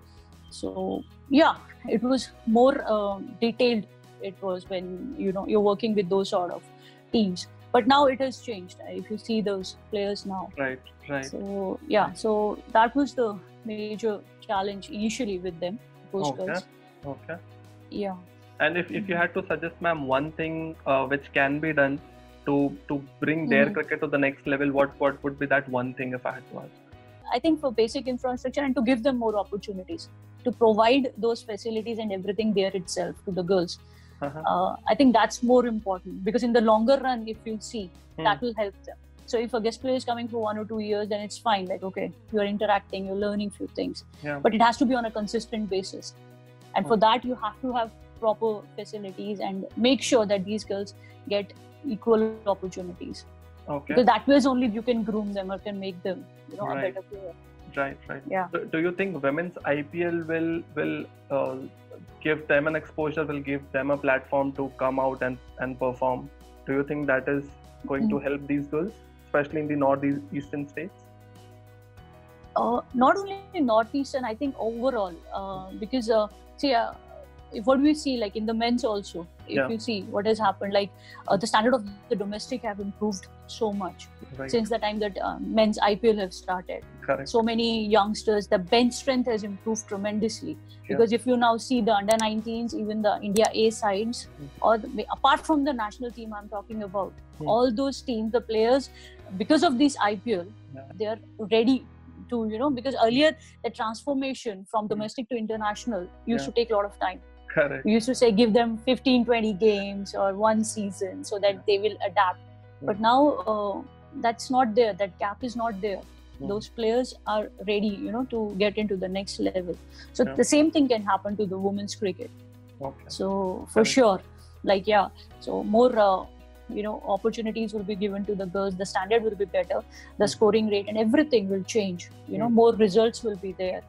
so yeah, it was more uh, detailed. It was when, you know, you're working with those sort of teams. But now it has changed, if you see those players now. Right, right. So yeah, so that was the major challenge initially with them, those okay. girls. Okay. Yeah. And if, if you had to suggest, ma'am, one thing uh, which can be done to to bring their mm-hmm. cricket to the next level, what, what would be that one thing if I had to ask? I think for basic infrastructure and to give them more opportunities, to provide those facilities and everything there itself to the girls. Uh-huh. Uh, I think that's more important, because in the longer run, if you see, mm. that will help them. So if a guest player is coming for one or two years, then it's fine. Like, okay, you're interacting, you're learning few things. Yeah. But it has to be on a consistent basis. And for that, you have to have proper facilities and make sure that these girls get equal opportunities. Okay. Because that way is only you can groom them or can make them, you know, right. a better player. Right, right. Yeah. So do you think women's I P L will will uh, give them an exposure, will give them a platform to come out and, and perform? Do you think that is going mm-hmm. to help these girls, especially in the northeastern states? Uh, not only in northeastern, I think overall, uh, because uh, see, uh, if what we see like in the men's also, if yeah. you see what has happened, like uh, the standard of the domestic have improved so much right. since the time that uh, men's I P L have started. Correct. So many youngsters, the bench strength has improved tremendously yeah. because if you now see the under nineteens, even the India A sides, mm-hmm. or the, apart from the national team I'm talking about, mm-hmm. all those teams, the players, because of this I P L, yeah. they are ready to, you know, because earlier the transformation from domestic to international used yeah. to take a lot of time. Correct. We used to say give them fifteen to twenty games or one season so that yeah. they will adapt. Yeah. But now uh, that's not there. That gap is not there. Yeah. Those players are ready, you know, to get into the next level. So yeah. the same thing can happen to the women's cricket. Okay. So for Correct. sure, like yeah, so more. Uh, you know, opportunities will be given to the girls, the standard will be better, the scoring rate and everything will change, you know, more results will be there.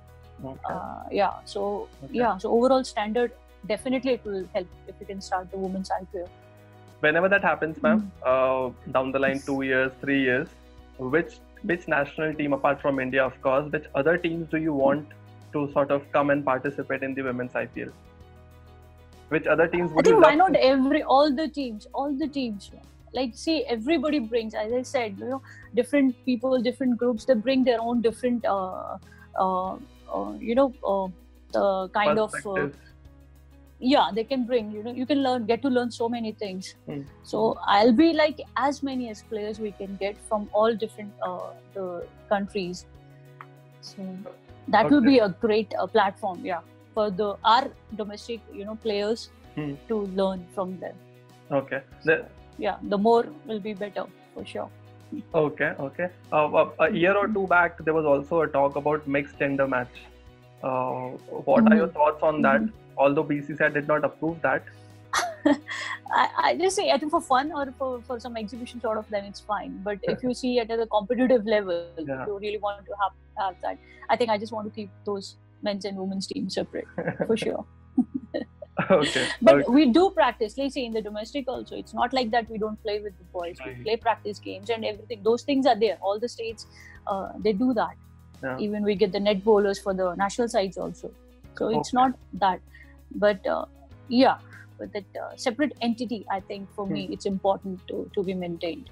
Okay. Uh, yeah, so okay. yeah, so overall standard, definitely it will help if you can start the women's I P L. Whenever that happens, ma'am, mm-hmm. uh, down the line two years, three years, which which national team, apart from India, of course, which other teams do you want to sort of come and participate in the women's I P L? Which other teams would I think you why not to? every all the teams all the teams like see everybody brings, as I said, you know, different people, different groups, they bring their own different uh, uh, uh, you know uh, the kind of uh, yeah they can bring, you know, you can learn get to learn so many things. Hmm. So I'll be like as many as players we can get from all different uh, the countries, so that okay. will be a great uh, platform yeah for the our domestic, you know, players hmm. to learn from them. Okay. The, so, yeah, the more will be better for sure. Okay, okay. Uh, a year or two back, there was also a talk about mixed gender match. Uh, what mm-hmm. are your thoughts on that? Mm-hmm. Although B C C I did not approve that. I, I just say I think for fun or for, for some exhibition sort of, then it's fine. But if you see it at a competitive level, yeah. if you really want to have, have that, I think I just want to keep those men's and women's teams separate for sure. Okay. But okay. we do practice, let's say in the domestic also, it's not like that we don't play with the boys, we play practice games and everything, those things are there, all the states uh, they do that. Yeah. Even we get the net bowlers for the national sides also, so it's okay. not that, but uh, yeah, but that uh, separate entity, I think for hmm. me it's important to, to be maintained.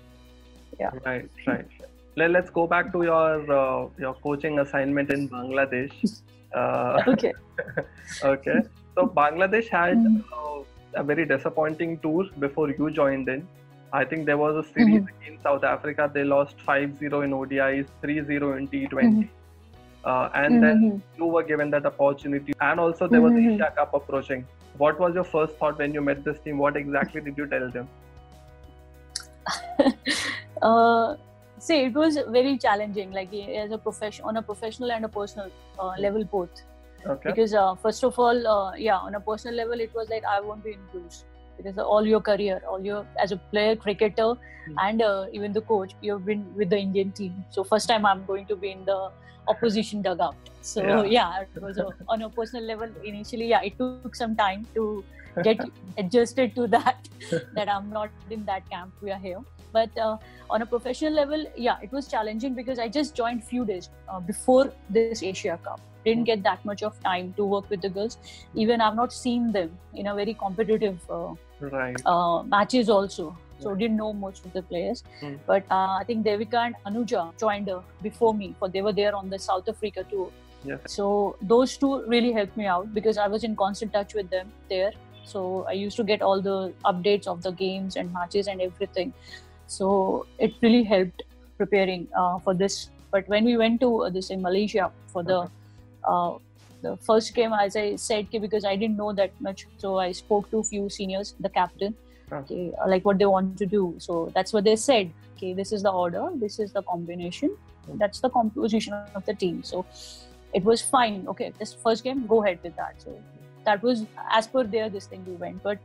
Yeah. Right, right. Let's go back to your uh, your coaching assignment in Bangladesh. Uh, okay. Okay. So Bangladesh had mm-hmm. uh, a very disappointing tour before you joined in. I think there was a series mm-hmm. against South Africa. They lost five zero in O D Is, three zero in T twenty. Mm-hmm. Uh, and mm-hmm. then you were given that opportunity. And also there was the mm-hmm. Asia Cup approaching. What was your first thought when you met this team? What exactly did you tell them? uh... See, it was very challenging, like as a profession, on a professional and a personal uh, level both. Okay. Because uh, first of all, uh, yeah, on a personal level, it was like I won't be in blues. because all your career, all your as a player, cricketer, mm. and uh, even the coach, you've been with the Indian team. So first time I'm going to be in the opposition dugout. So yeah, yeah it was a, on a personal level initially. Yeah, it took some time to get adjusted to that. That I'm not in that camp. We are here. But uh, on a professional level, yeah, it was challenging because I just joined few days uh, before this Asia Cup. Didn't get that much of time to work with the girls. Even I've not seen them in a very competitive uh, right. uh, matches also. So right. didn't know most of the players. Mm. But uh, I think Devika and Anuja joined uh, before me, for they were there on the South Africa tour. Yeah. So those two really helped me out because I was in constant touch with them there. So I used to get all the updates of the games and matches and everything. So it really helped preparing uh, for this. But when we went to uh, this in Malaysia for the okay. Uh, the first game, as I said, because I didn't know that much, so I spoke to few seniors, the captain, okay, like what they want to do. So that's what they said. Okay, this is the order, this is the combination, that's the composition of the team. So it was fine. Okay, this first game, go ahead with that. So that was as per their this thing we went. But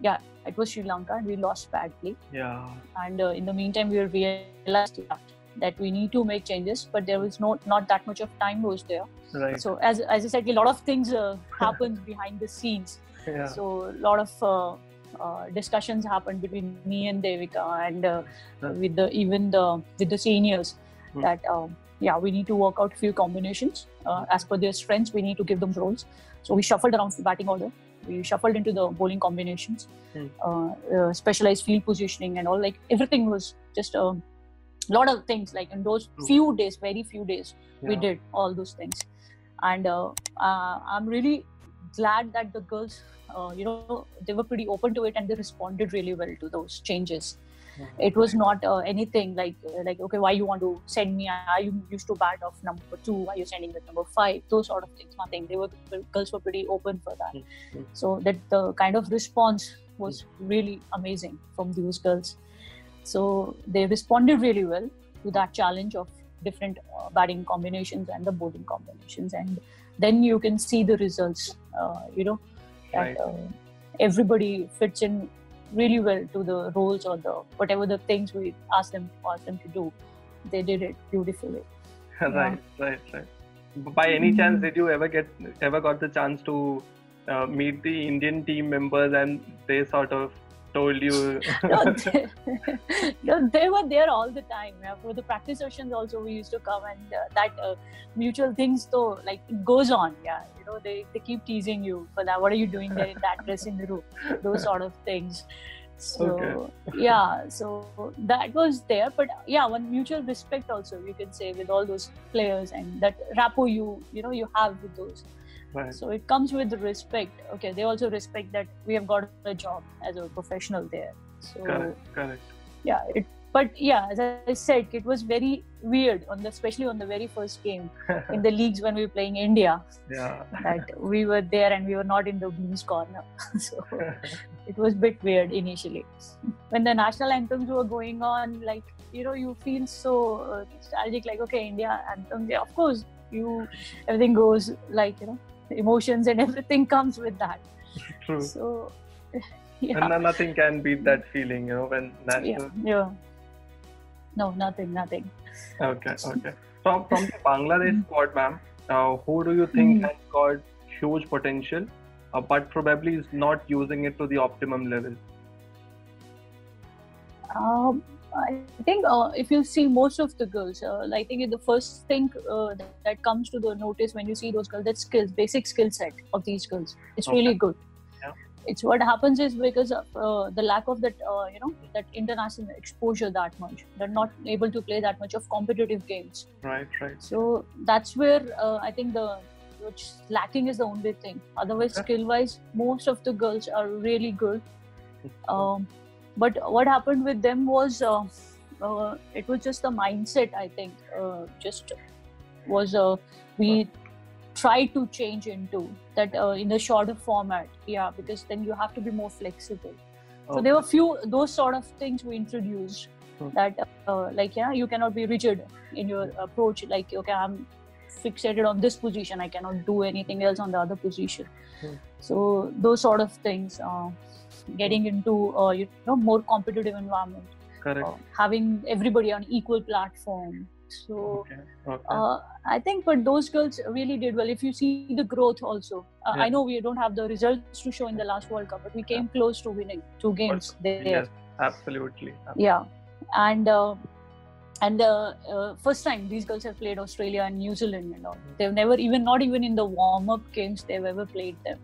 yeah, it was Sri Lanka, and we lost badly. Yeah. And uh, in the meantime, we realized that. that we need to make changes, but there was no not that much of time was there. Right. So as as I said, a lot of things uh, happened behind the scenes. Yeah. So a lot of uh, uh, discussions happened between me and Devika, and uh, yeah. with the even the with the seniors mm. that um, yeah we need to work out a few combinations uh, as per their strengths. We need to give them roles. So we shuffled around the batting order. We shuffled into the bowling combinations, mm. uh, uh, specialized field positioning, and all like everything was just. Uh, lot of things like in those True. few days very few days yeah. we did all those things, and uh, uh, I'm really glad that the girls uh, you know they were pretty open to it, and they responded really well to those changes. Yeah. It was not uh, anything like like okay, why you want to send me, are you used to bat off number two, why are you sending with number five, those sort of things, nothing. They were the girls were pretty open for that. Mm-hmm. So that the kind of response was mm-hmm. really amazing from those girls. So they responded really well to that challenge of different uh, batting combinations and the bowling combinations, and then you can see the results. Uh, you know that right. uh, everybody fits in really well to the roles or the whatever the things we asked them asked them to do. They did it beautifully. right, know? right, right. By any mm-hmm. chance, did you ever get ever got the chance to uh, meet the Indian team members, and they sort of told you? no, they, no, they were there all the time. Yeah. For the practice sessions also we used to come, and uh, that uh, mutual things though like it goes on. Yeah, you know they, they keep teasing you for that. What are you doing there in that dressing room? Those sort of things. So okay. yeah, so that was there. But yeah, one mutual respect also you can say with all those players, and that rapport you you know you have with those. Right. So it comes with respect. Okay, they also respect that we have got a job as a professional there. So correct, correct. Yeah, it, but yeah, as I said, it was very weird, on the, especially on the very first game in the leagues when we were playing India. Yeah. That we were there and we were not in the Blues corner. So it was a bit weird initially. When the national anthems were going on, like, you know, you feel so nostalgic, like, okay, India anthem, yeah, of course, you, everything goes like, you know, emotions and everything comes with that. True. So, yeah. And nothing can beat that feeling, you know, when national. Yeah. yeah. No, nothing, nothing. Okay, okay. So, from the Bangladesh squad, ma'am, uh, who do you think mm. has got huge potential, uh, but probably is not using it to the optimum level? Um, I think uh, if you see most of the girls, uh, I think the first thing uh, that, that comes to the notice when you see those girls, that skills, basic skill set of these girls, it's okay. really good. Yeah. It's what happens is because of, uh, the lack of that, uh, you know, that international exposure that much. They're not able to play that much of competitive games. Right, right. So that's where uh, I think the which lacking is the only thing. Otherwise, okay. skill-wise, most of the girls are really good. Um, But what happened with them was, uh, uh, it was just the mindset, I think, uh, just was uh, we tried to change into that uh, in the shorter format. Yeah, because then you have to be more flexible. Okay. So there were few, those sort of things we introduced hmm. that uh, like, yeah, you cannot be rigid in your approach. Like, okay, I'm fixated on this position. I cannot do anything else on the other position. Hmm. So those sort of things. Uh, getting into uh, you know more competitive environment. Correct. Uh, having everybody on equal platform. So okay. Okay. Uh, I think, but those girls really did well. If you see the growth also, uh, yeah. I know we don't have the results to show in the last World Cup, but we came yeah. close to winning two games there. Yes, absolutely. absolutely. Yeah, and uh, and uh, uh, first time these girls have played Australia and New Zealand and all. Mm-hmm. They've never even not even in the warm-up games they've ever played them.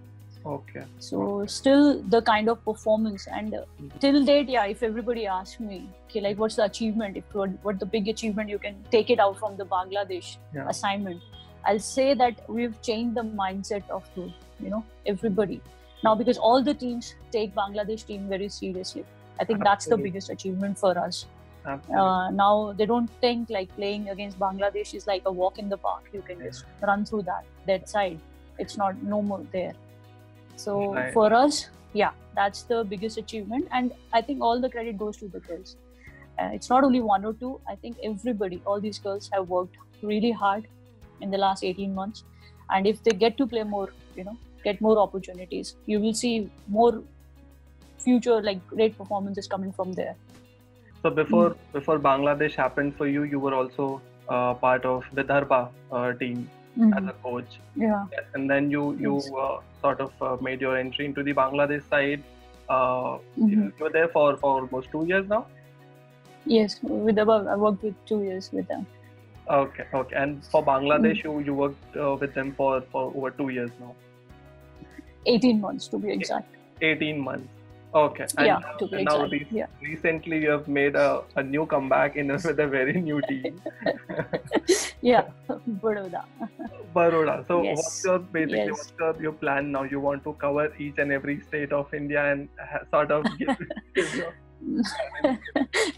Okay. So okay. still the kind of performance and uh, mm-hmm. till date, yeah. If everybody asks me, okay, like what's the achievement? If what, what the big achievement you can take it out from the Bangladesh yeah. assignment, I'll say that we've changed the mindset of the, you know everybody now because all the teams take Bangladesh team very seriously. I think Absolutely. That's the biggest achievement for us. Uh, now they don't think like playing against Bangladesh is like a walk in the park. You can yeah. just run through that that side. It's not no more there. So right. for us, yeah, that's the biggest achievement, and I think all the credit goes to the girls. Uh, it's not only one or two. I think everybody, all these girls have worked really hard in the last eighteen months, and if they get to play more, you know, get more opportunities, you will see more future like great performances coming from there. So before mm. before Bangladesh happened for you, you were also uh, part of Vidarbha uh, team. Mm-hmm. As a coach, yeah, yes. and then you you uh, sort of uh, made your entry into the Bangladesh side. Uh, mm-hmm. You were there for, for almost two years now. Yes, with about I worked with two years with them. Okay, okay, and for Bangladesh, mm-hmm. you you worked uh, with them for, for over two years now. Eighteen months to be exact. Eighteen months. Okay. And yeah. Now, to be now exact. Re- yeah. Recently, you have made a, a new comeback in a, with a very new team. Yeah, Baroda. Baroda. So, yes. what's your basically yes. what's your, your plan now? You want to cover each and every state of India and ha- sort of give, give your.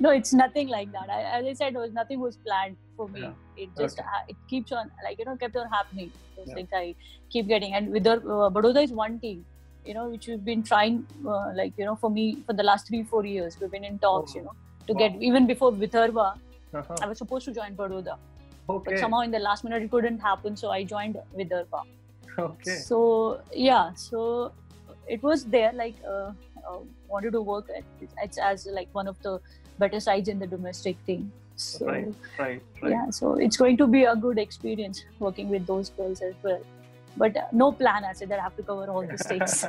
No, it's nothing like that. I, as I said, was nothing was planned for me. Yeah. It just okay. ha- it keeps on like you know kept on happening. Those yeah. things I keep getting, and with the, uh, Baroda is one team. You know, which we've been trying, uh, like, you know, for me, for the last three, four years, we've been in talks, oh, you know, to wow. get, even before Vidarbha, uh-huh. I was supposed to join Baroda. Okay. But somehow in the last minute, it couldn't happen, so I joined Vidarbha. Okay. So, yeah, so it was there, like, uh, uh, wanted to work at, it's as, like, one of the better sides in the domestic thing. So, right, right, right. Yeah, so it's going to be a good experience working with those girls as well. But uh, no plan, I said that I have to cover all the states.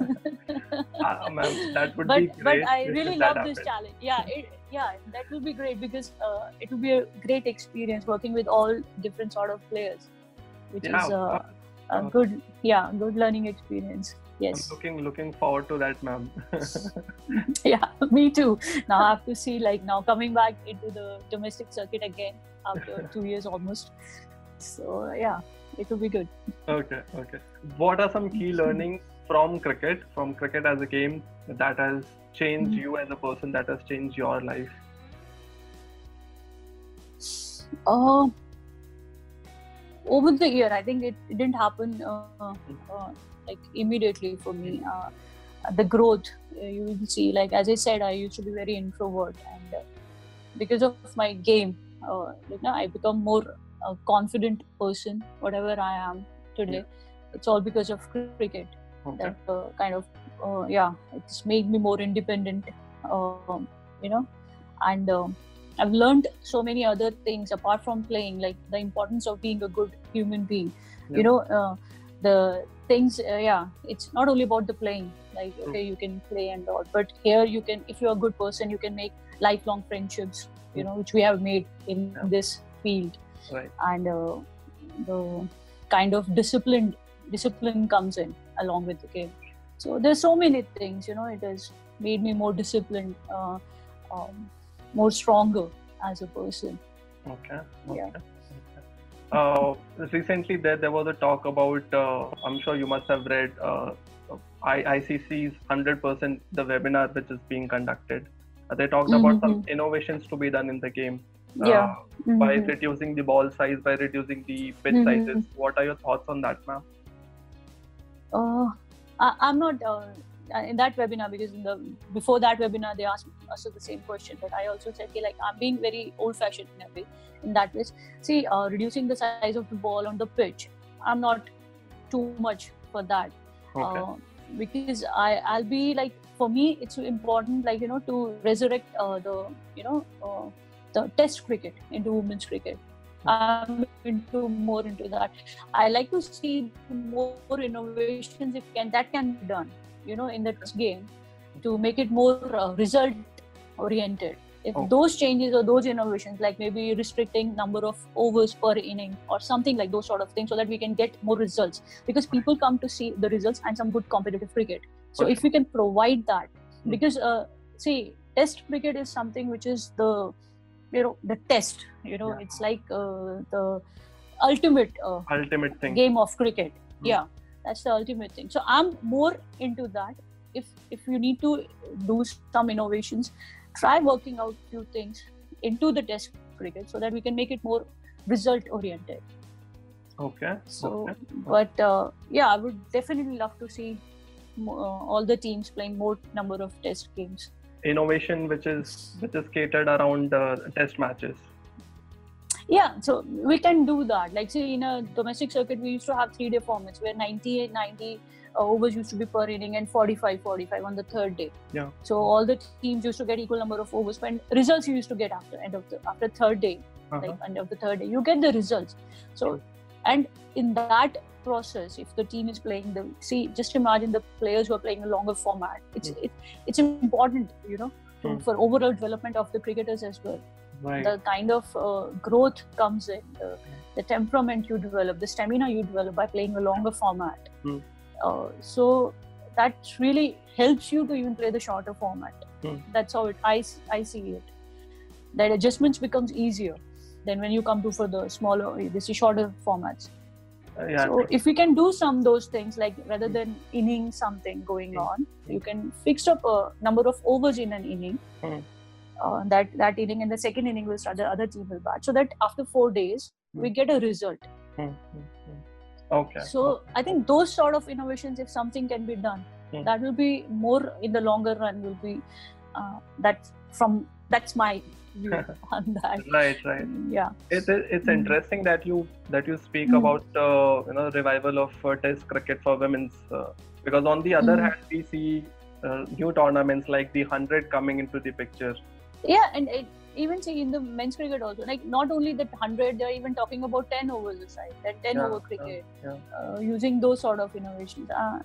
Ah, ma'am, that would but, be great. But I really love happens. This challenge. Yeah, it, yeah, that will be great because uh, it will be a great experience working with all different sort of players, which yeah, is uh, a good, yeah, good learning experience. Yes. I'm looking, looking forward to that, ma'am. Yeah, me too. Now I have to see, like now coming back into the domestic circuit again after two years almost. So yeah. It will be good. Okay, okay. What are some key learnings from cricket, from cricket as a game that has changed mm-hmm. you as a person, that has changed your life? Uh, over the year, I think it, it didn't happen uh, uh, like immediately for me. Uh, the growth, uh, you will see, like as I said, I used to be very introvert and uh, because of my game, uh, you know, I become more a confident person, whatever I am today. Yeah. It's all because of cricket. Okay. That uh, kind of, uh, yeah, it's made me more independent, uh, you know, and uh, I've learned so many other things apart from playing, like the importance of being a good human being, yeah. you know, uh, the things, uh, yeah, it's not only about the playing, like, okay, you can play and all, but here you can, if you're a good person, you can make lifelong friendships, you know, which we have made in yeah. this field. Right. And uh, the kind of discipline discipline comes in along with the game. So there's so many things, you know, it has made me more disciplined, uh, um, more stronger as a person. Okay. okay. Yeah. Uh, recently there there was a talk about, uh, I'm sure you must have read uh, I C C's one hundred percent the webinar which is being conducted. Uh, they talked about mm-hmm. some innovations to be done in the game. Uh, yeah. Mm-hmm. By reducing the ball size, by reducing the pitch mm-hmm. sizes. What are your thoughts on that, ma'am? Uh, I, I'm not uh, in that webinar because in the, before that webinar they asked us the same question, but I also said okay, like I'm being very old-fashioned in a way in that way. See, uh, reducing the size of the ball on the pitch, I'm not too much for that okay. uh, because I I'll be like. for me, it's important, like, you know, to resurrect uh, the, you know, uh, the test cricket into women's cricket. I'm into more into that. I like to see more innovations if can that can be done, you know, in the game to make it more uh, result oriented. If oh. those changes or those innovations, like maybe restricting number of overs per inning or something like those sort of things, so that we can get more results, because people come to see the results and some good competitive cricket. So okay. if we can provide that, because uh, see, test cricket is something which is the, you know, the test, you know, yeah. it's like uh, the ultimate, uh, ultimate thing. game of cricket. Hmm. Yeah, that's the ultimate thing. So I'm more into that. If if you need to do some innovations, try working out few things into the test cricket so that we can make it more result oriented. Okay. So, okay. but uh, yeah, I would definitely love to see uh, all the teams playing more number of test games. Innovation which is which is catered around uh, test matches. Yeah, so we can do that. Like, see, in a domestic circuit, we used to have three-day formats where ninety, ninety uh, overs used to be per inning and forty-five, forty-five on the third day. Yeah. So all the teams used to get equal number of overs, and results you used to get after end of the after third day, uh-huh. like end of the third day, you get the results. So, and in that process, if the team is playing the see, just imagine the players who are playing a longer format. It's mm. it, it's important, you know, mm. for overall development of the cricketers as well. Right. The kind of uh, growth comes in, the, the temperament you develop, the stamina you develop by playing a longer format. Hmm. Uh, so that really helps you to even play the shorter format. Hmm. That's how it, I, I see it. That adjustments becomes easier than when you come to for the smaller, this is shorter formats. Uh, yeah, so if we can do some those things, like rather than inning something going on, you can fix up a number of overs in an inning. Hmm. Uh, that that inning and the second inning will start, the other team will bat, so that after four days mm. we get a result. Mm. Mm. Okay. So okay. I think those sort of innovations, if something can be done, mm. that will be more in the longer run. Will be uh, that from that's my view on that. Right, right. Yeah. It, it, it's mm. interesting that you that you speak mm. about uh, you know revival of uh, Test cricket for women's, uh, because on the other mm. hand we see uh, new tournaments like the hundred coming into the picture. Yeah, and it, even see in the men's cricket also, like not only that hundred, they're even talking about ten overs a side, that ten yeah, over cricket, yeah, yeah. Uh, using those sort of innovations. Uh,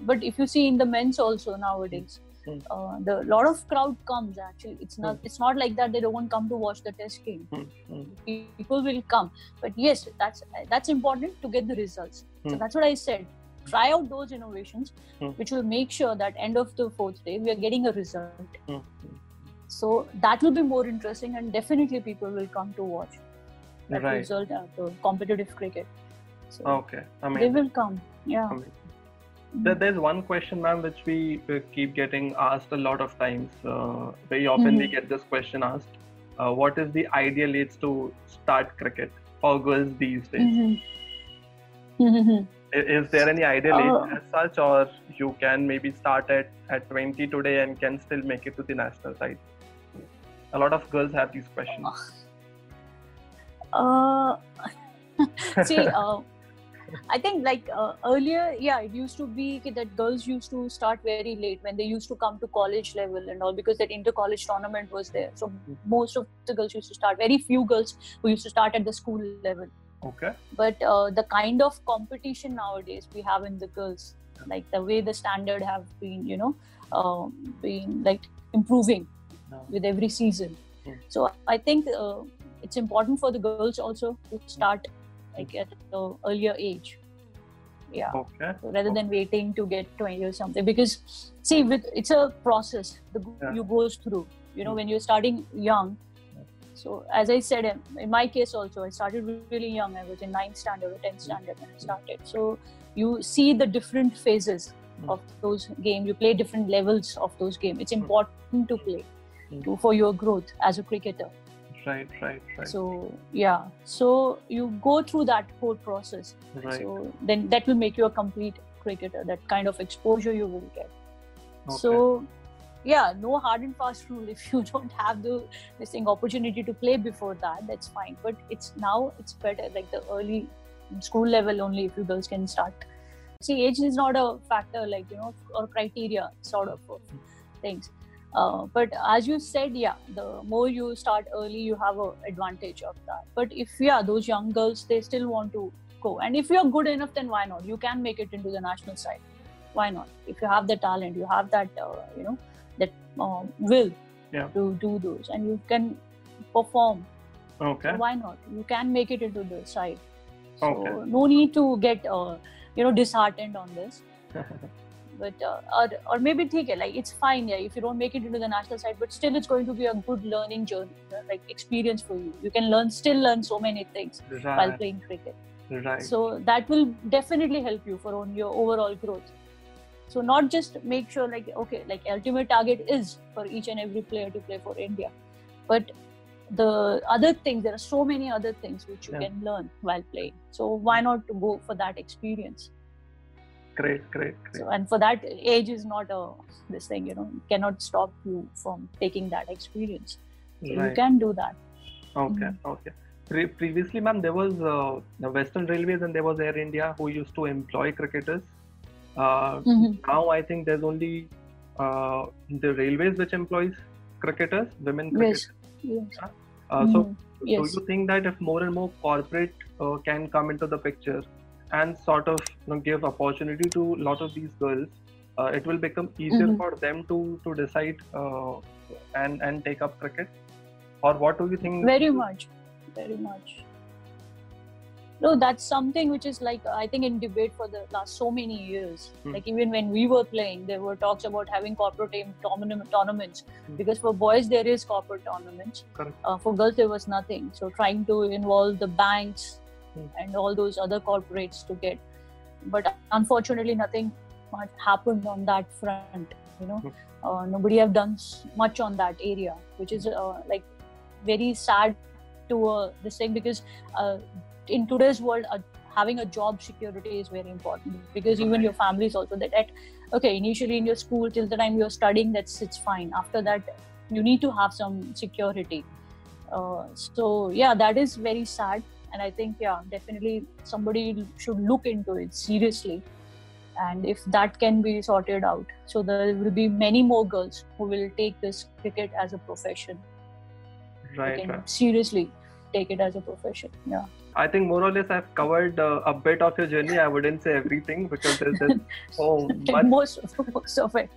but if you see in the men's also nowadays, mm. uh, the lot of crowd comes actually. It's not, mm. it's not like that they don't come to watch the test game. Mm. People will come, but yes, that's that's important to get the results. Mm. So that's what I said. Try out those innovations, mm. which will make sure that end of the fourth day we are getting a result. Mm. So that will be more interesting, and definitely people will come to watch that right. result of the competitive cricket. So okay, amazing. They will come. Yeah. Mm. There's one question, ma'am, which we keep getting asked a lot of times. Uh, very often mm. we get this question asked: uh, what is the ideal age to start cricket for girls these days? Mm-hmm. Mm-hmm. Is there any ideal uh, age as such, or you can maybe start at at twenty today and can still make it to the national side? A lot of girls have these questions. Uh, see, uh, I think like uh, earlier, yeah, it used to be that girls used to start very late when they used to come to college level and all, because that inter-college tournament was there. So mm-hmm. most of the girls used to start, very few girls who used to start at the school level. Okay. But uh, the kind of competition nowadays we have in the girls, yeah. like the way the standard have been, you know, uh, being like improving. With every season, yeah. so I think uh, it's important for the girls also to start like at the earlier age, yeah. Okay. So rather okay. than waiting to get twenty or something, because see, with it's a process the, yeah. you goes through. You know, yeah. when you're starting young. So as I said, in my case also, I started really young. I was in ninth standard or tenth standard when I started. So you see the different phases yeah. of those games. You play different levels of those games. It's important to play. To, for your growth as a cricketer. Right, right, right. So, yeah. So, you go through that whole process. Right. So, then that will make you a complete cricketer. That kind of exposure you will get. Okay. So, yeah, no hard and fast rule. If you don't have the this thing, opportunity to play before that, that's fine. But it's now, it's better. Like the early school level only, if you girls can start. See, age is not a factor, like, you know, or criteria, sort of. things. Uh, but as you said, yeah, the more you start early, you have an advantage of that. But if, yeah, those young girls, they still want to go. And if you're good enough, then why not? You can make it into the national side. Why not? If you have the talent, you have that, uh, you know, that uh, will yeah. to do those. And you can perform. Okay. So why not? You can make it into the side. So okay. no need to get, uh, you know, disheartened on this. But uh, or, or maybe okay, like it's fine yeah, if you don't make it into the national side, but still it's going to be a good learning journey, like experience for you. You can learn, still learn so many things right. while playing cricket. Right. So that will definitely help you for on your overall growth. So not just make sure like, okay, like ultimate target is for each and every player to play for India. But the other things, there are so many other things which you yeah. can learn while playing. So why not to go for that experience? Great, great, great. So, and for that, age is not a this thing, you know, cannot stop you from taking that experience. So right. you can do that. Okay, mm-hmm. okay. Pre- previously, ma'am, there was uh, the Western Railways and there was Air India who used to employ cricketers. Uh, mm-hmm. Now I think there's only uh, the railways which employs cricketers, women cricketers. Yes. Yes. Uh, mm-hmm. So yes. do you think that if more and more corporate uh, can come into the picture and sort of, you know, give opportunity to a lot of these girls, uh, it will become easier mm-hmm. for them to to decide uh, and and take up cricket? Or what do you think? Very much, very much. No, that's something which is like, I think in debate for the last so many years. Hmm. Like even when we were playing, there were talks about having corporate tournaments hmm. because for boys there is corporate tournaments. Uh, for girls there was nothing. So trying to involve the banks and all those other corporates to get, but unfortunately nothing much happened on that front, you know, uh, nobody have done much on that area, which is uh, like very sad to uh, this thing, because uh, in today's world uh, having a job security is very important, because even your family is also that at, okay, initially in your school till the time you're studying, that's it's fine, after that you need to have some security, uh, so yeah, that is very sad. And I think, yeah, definitely somebody should look into it seriously. And if that can be sorted out, so there will be many more girls who will take this cricket as a profession. Right. They can seriously take it as a profession. Yeah. I think more or less I've covered uh, a bit of your journey. I wouldn't say everything because there's this so much. Most, most of it.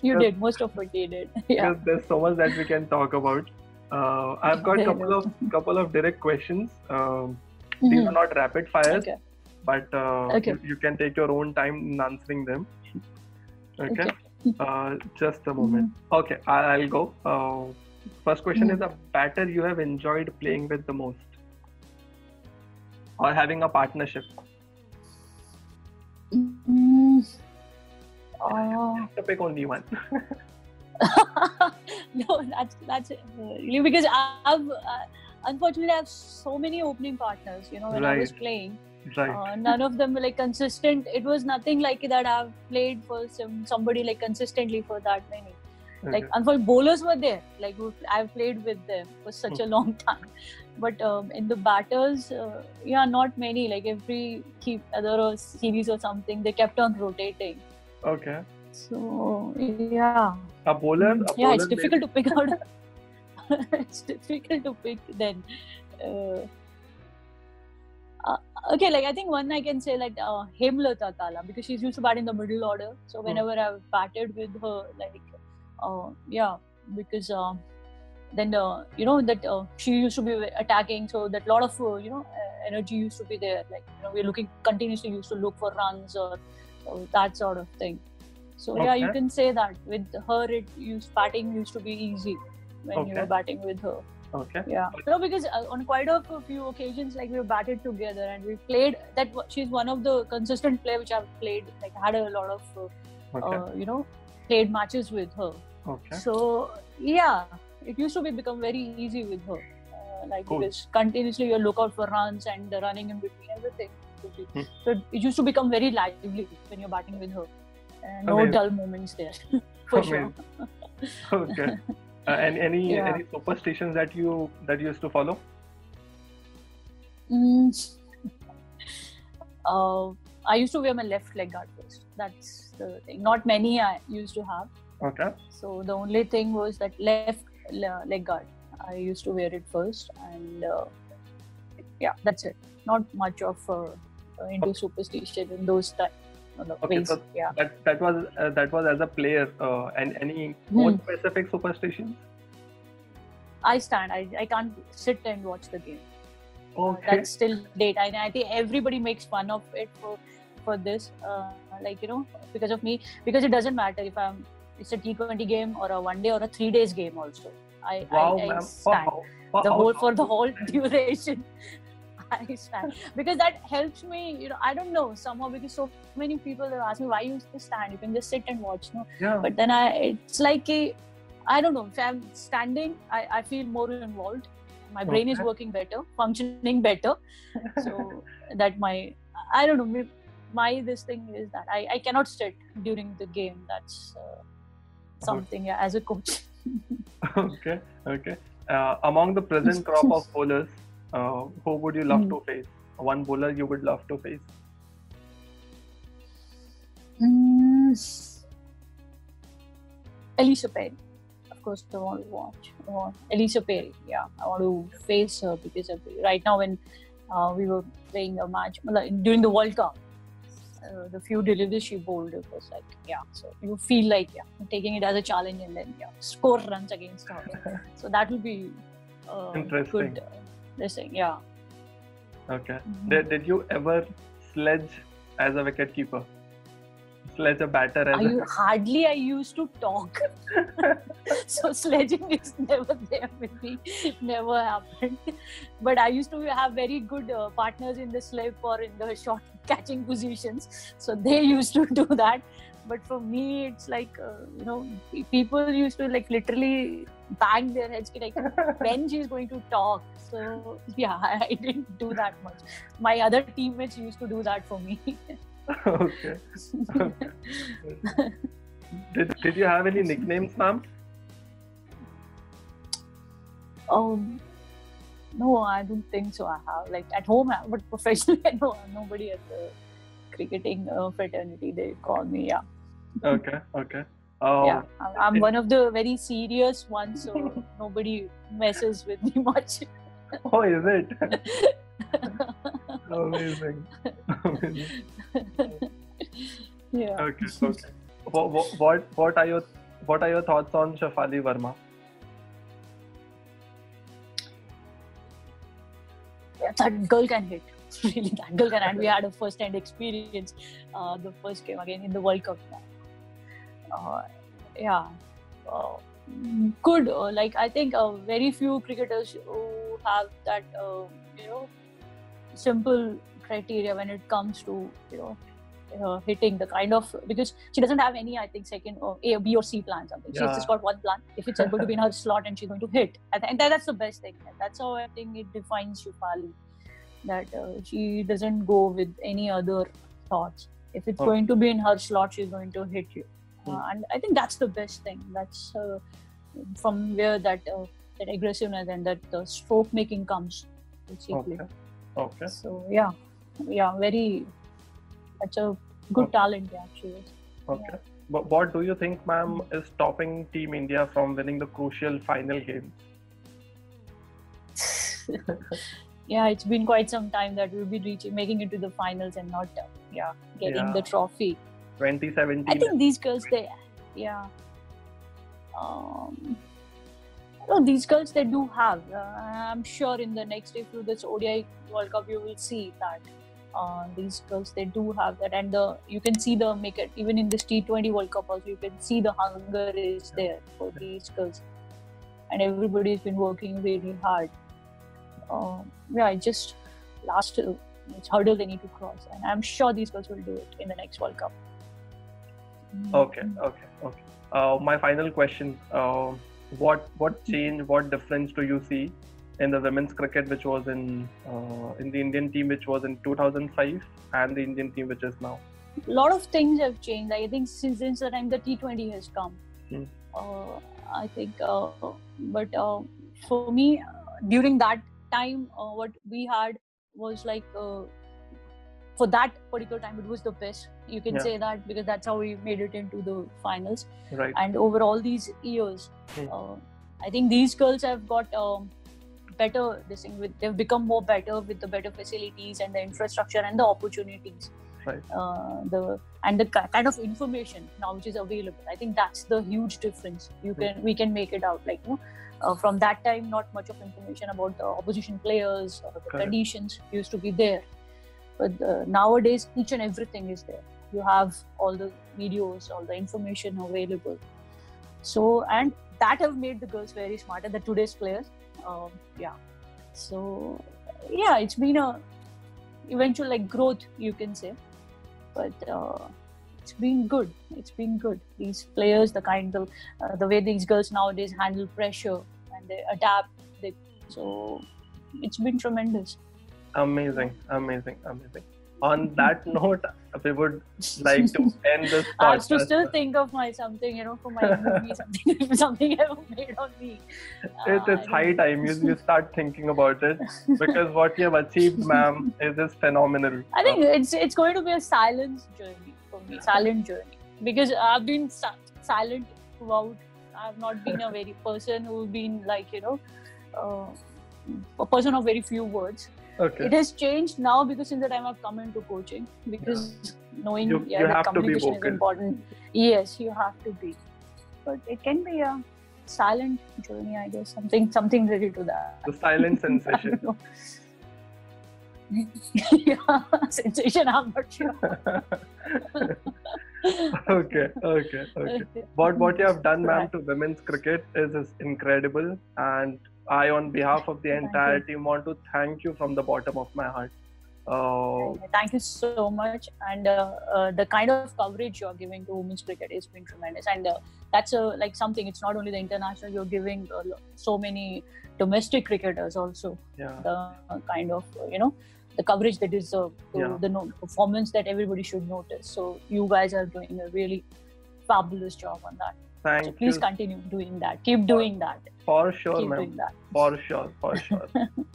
You did. Most of it you did. Yeah. There's so much that we can talk about. Uh, I've got a couple of couple of direct questions. Um, mm-hmm. These are not rapid fires, okay. but uh, okay. you, you can take your own time in answering them. Okay, okay. Uh, just a moment. Mm-hmm. Okay, I, I'll go. Uh, first question mm-hmm. is a batter you have enjoyed playing with the most, or having a partnership. Mm-hmm. Uh, you have to pick only one. No, that's that's uh, because I've uh, unfortunately I have so many opening partners. You know, when right. I was playing, right. uh, none of them were like consistent. It was nothing like that. I've played for some somebody like consistently for that many. Okay. Like, unfortunately, bowlers were there. Like I've played with them for such a long time. But um, in the batters, uh, yeah, not many. Like every keep other series or something, they kept on rotating. Okay. So yeah. A bowler, a yeah, bowler it's difficult maybe. To pick out. It's difficult to pick then. Uh, uh, okay, like I think one I can say like uh, Hemla Tatala, because she's used to bat in the middle order. So whenever hmm. I've batted with her, like uh, yeah, because uh, then uh, you know that uh, she used to be attacking, so that lot of uh, you know uh, energy used to be there. Like you know we're looking continuously used to look for runs or, or that sort of thing. So okay. yeah, you can say that with her, it used batting used to be easy when okay. you were batting with her. Okay. Yeah. No, because on quite a few occasions, like we batted together and we played. That she's one of the consistent player which I've played. Like had a lot of, uh, okay. uh, you know, played matches with her. Okay. So yeah, it used to be become very easy with her. Uh, like cool. because continuously you look out for runs and the running in between everything. Hmm. So it used to become very lively when you're batting with her. Uh, no Amazing. Dull moments there, for Amazing. Sure. Okay. Uh, and any yeah. any superstitions that you that you used to follow? Mm. Uh, I used to wear my left leg guard first. That's the thing. Not many I used to have. Okay. So the only thing was that left leg guard. I used to wear it first, and uh, yeah, that's it. Not much of uh, into okay. superstition in those times. No, okay, ways. So yeah. That that was uh, that was as a player, uh, and any more hmm. specific superstitions? I stand. I I can't sit and watch the game. Okay. Uh, that's still date. And I think everybody makes fun of it for for this, uh, like you know, because of me. Because it doesn't matter if I'm. It's a T twenty game or a one day or a three days game also. I, wow, I, I stand wow. Wow. the whole for the whole duration. I stand because that helps me. You know, I don't know somehow because so many people have asked me why you stand. You can just sit and watch, no? Yeah. But then I, it's like a, I don't know. If I'm standing, I, I feel more involved. My brain okay. is working better, functioning better. So that my, I don't know. My this thing is that I, I cannot sit during the game. That's uh, something. Yeah, as a coach. okay. Okay. Uh, among the present crop of bowlers, uh, who would you love mm. to face? One bowler you would love to face? Mm. Ellyse Perry. Of course, I want to watch. Oh, Ellyse Perry. Yeah, I want to face her because right now when uh, we were playing a match during the World Cup, uh, the few deliveries she bowled, it was like, yeah. So you feel like, yeah, taking it as a challenge and then, yeah, score runs against her. So that will be uh, interesting. Good. Uh, Thing, yeah. Okay. Mm-hmm. Did, did you ever sledge as a wicketkeeper? Sledge a batter as a... Hardly I used to talk. So sledging is never there with me. Never happened. But I used to have very good uh, partners in the slip or in the short catching positions. So they used to do that. But for me, it's like, uh, you know, people used to like literally bang their heads like when she's going to talk. So yeah, I, I didn't do that much. My other teammates used to do that for me. Okay. okay. Did, did you have any nicknames, ma'am? Um, no, I don't think so. I have like at home, but professionally, no, nobody at the cricketing uh, fraternity they call me. Yeah. Okay. Okay. Oh. Yeah, I'm one of the very serious ones, so nobody messes with me much. Oh, is it? Amazing. Amazing. Yeah. Okay. Okay. What, what What are your What are your thoughts on Shefali Verma? Yeah, that girl can hit. Really, that girl can hit. We had a first-hand experience. Uh, the first game again in the World Cup. Uh, yeah, uh, good. Uh, like I think uh, very few cricketers who have that uh, you know simple criteria when it comes to you know uh, hitting the kind of, because she doesn't have any I think second or A or B or C plan something. Yeah. She's just got one plan. If it's able to be in her slot and she's going to hit, and, and that's the best thing. That's how I think it defines Shubhangi, that uh, she doesn't go with any other thoughts. If it's oh. going to be in her slot, she's going to hit you. Uh, and I think that's the best thing. That's uh, from where that uh, that aggressiveness and that uh, stroke making comes, basically. Okay. Okay. So yeah, yeah, very. That's a good okay. talent, yeah, she is. Okay. Yeah. But what do you think, ma'am, is stopping Team India from winning the crucial final game? Yeah, it's been quite some time that we'll be reaching, making it to the finals and not, uh, yeah, getting yeah. the trophy. twenty seventeen I think these girls, they, yeah. Um, no, these girls, they do have. Uh, I'm sure in the next, if you this O D I World Cup, you will see that uh, these girls, they do have that, and the you can see the make it even in this T twenty World Cup also. You can see the hunger is there for these girls, and everybody's been working really hard. Uh, yeah, I just last uh, hurdle they need to cross, and I'm sure these girls will do it in the next World Cup. Okay, okay, okay. Uh, my final question: uh, What what change, what difference do you see in the women's cricket, which was in uh, in the Indian team, which was in two thousand five, and the Indian team, which is now? A lot of things have changed. I think since since the time the T twenty has come, hmm. uh, I think. Uh, but uh, for me, during that time, uh, what we had was like. Uh, for that particular time, it was the best. You can yeah. say that because that's how we made it into the finals. Right. And over all these years, hmm. uh, I think these girls have got um, better. This thing with, they've become more better with the better facilities and the infrastructure and the opportunities. Right. Uh, the and the kind of information now which is available. I think that's the huge difference. You can hmm. we can make it out. Like you know, uh, from that time, not much of information about the opposition players or the Correct. Conditions used to be there. But uh, nowadays, each and everything is there. You have all the videos, all the information available. So, and that have made the girls very smart, and the today's players. Um, yeah. So, yeah, it's been a eventual like growth, you can say. But uh, it's been good. It's been good. These players, the kind of uh, the way these girls nowadays handle pressure and they adapt. They, so, it's been tremendous. Amazing, amazing, amazing. On that note, we would like to end this podcast. I have to still think of my something, you know, for my movie, something, something I have made on me. Uh, it is high time you, you start thinking about it because what you have achieved, ma'am, is just phenomenal. I think it's it's going to be a silent journey for me, silent journey, because I've been silent throughout. I've not been a very person who's been like, you know, uh, a person of very few words. Okay. It has changed now because since the time I've come into coaching, because yeah. knowing you, yeah, you that communication is important. Yes, you have to be. But it can be a silent journey, I guess. Something, something related to that. The silent sensation. yeah, sensation. I'm not sure. okay, okay, okay. What what you have done, ma'am, to women's cricket is, is incredible, and I, on behalf of the entire team, want to thank you from the bottom of my heart. Uh, thank you so much, and uh, uh, the kind of coverage you're giving to women's cricket has been tremendous, and uh, that's uh, like something. It's not only the international; you're giving uh, so many domestic cricketers also yeah. the kind of you know the coverage they deserve, to yeah. the no- performance that everybody should notice. So you guys are doing a really fabulous job on that. Thank so please you. Continue doing that. Keep doing that. For sure, Keep ma'am. For sure, for sure.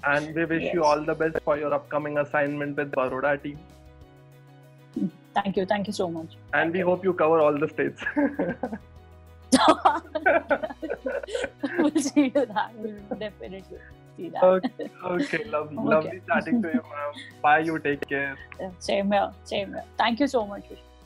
And we wish yes. you all the best for your upcoming assignment with the Baroda team. Thank you. Thank you so much. And thank we you. Hope you cover all the states. We'll see you that. We'll definitely see that. Okay, okay. Lovely, okay. lovely chatting to you, ma'am. Bye. You take care. Same here. Same here. Thank you so much.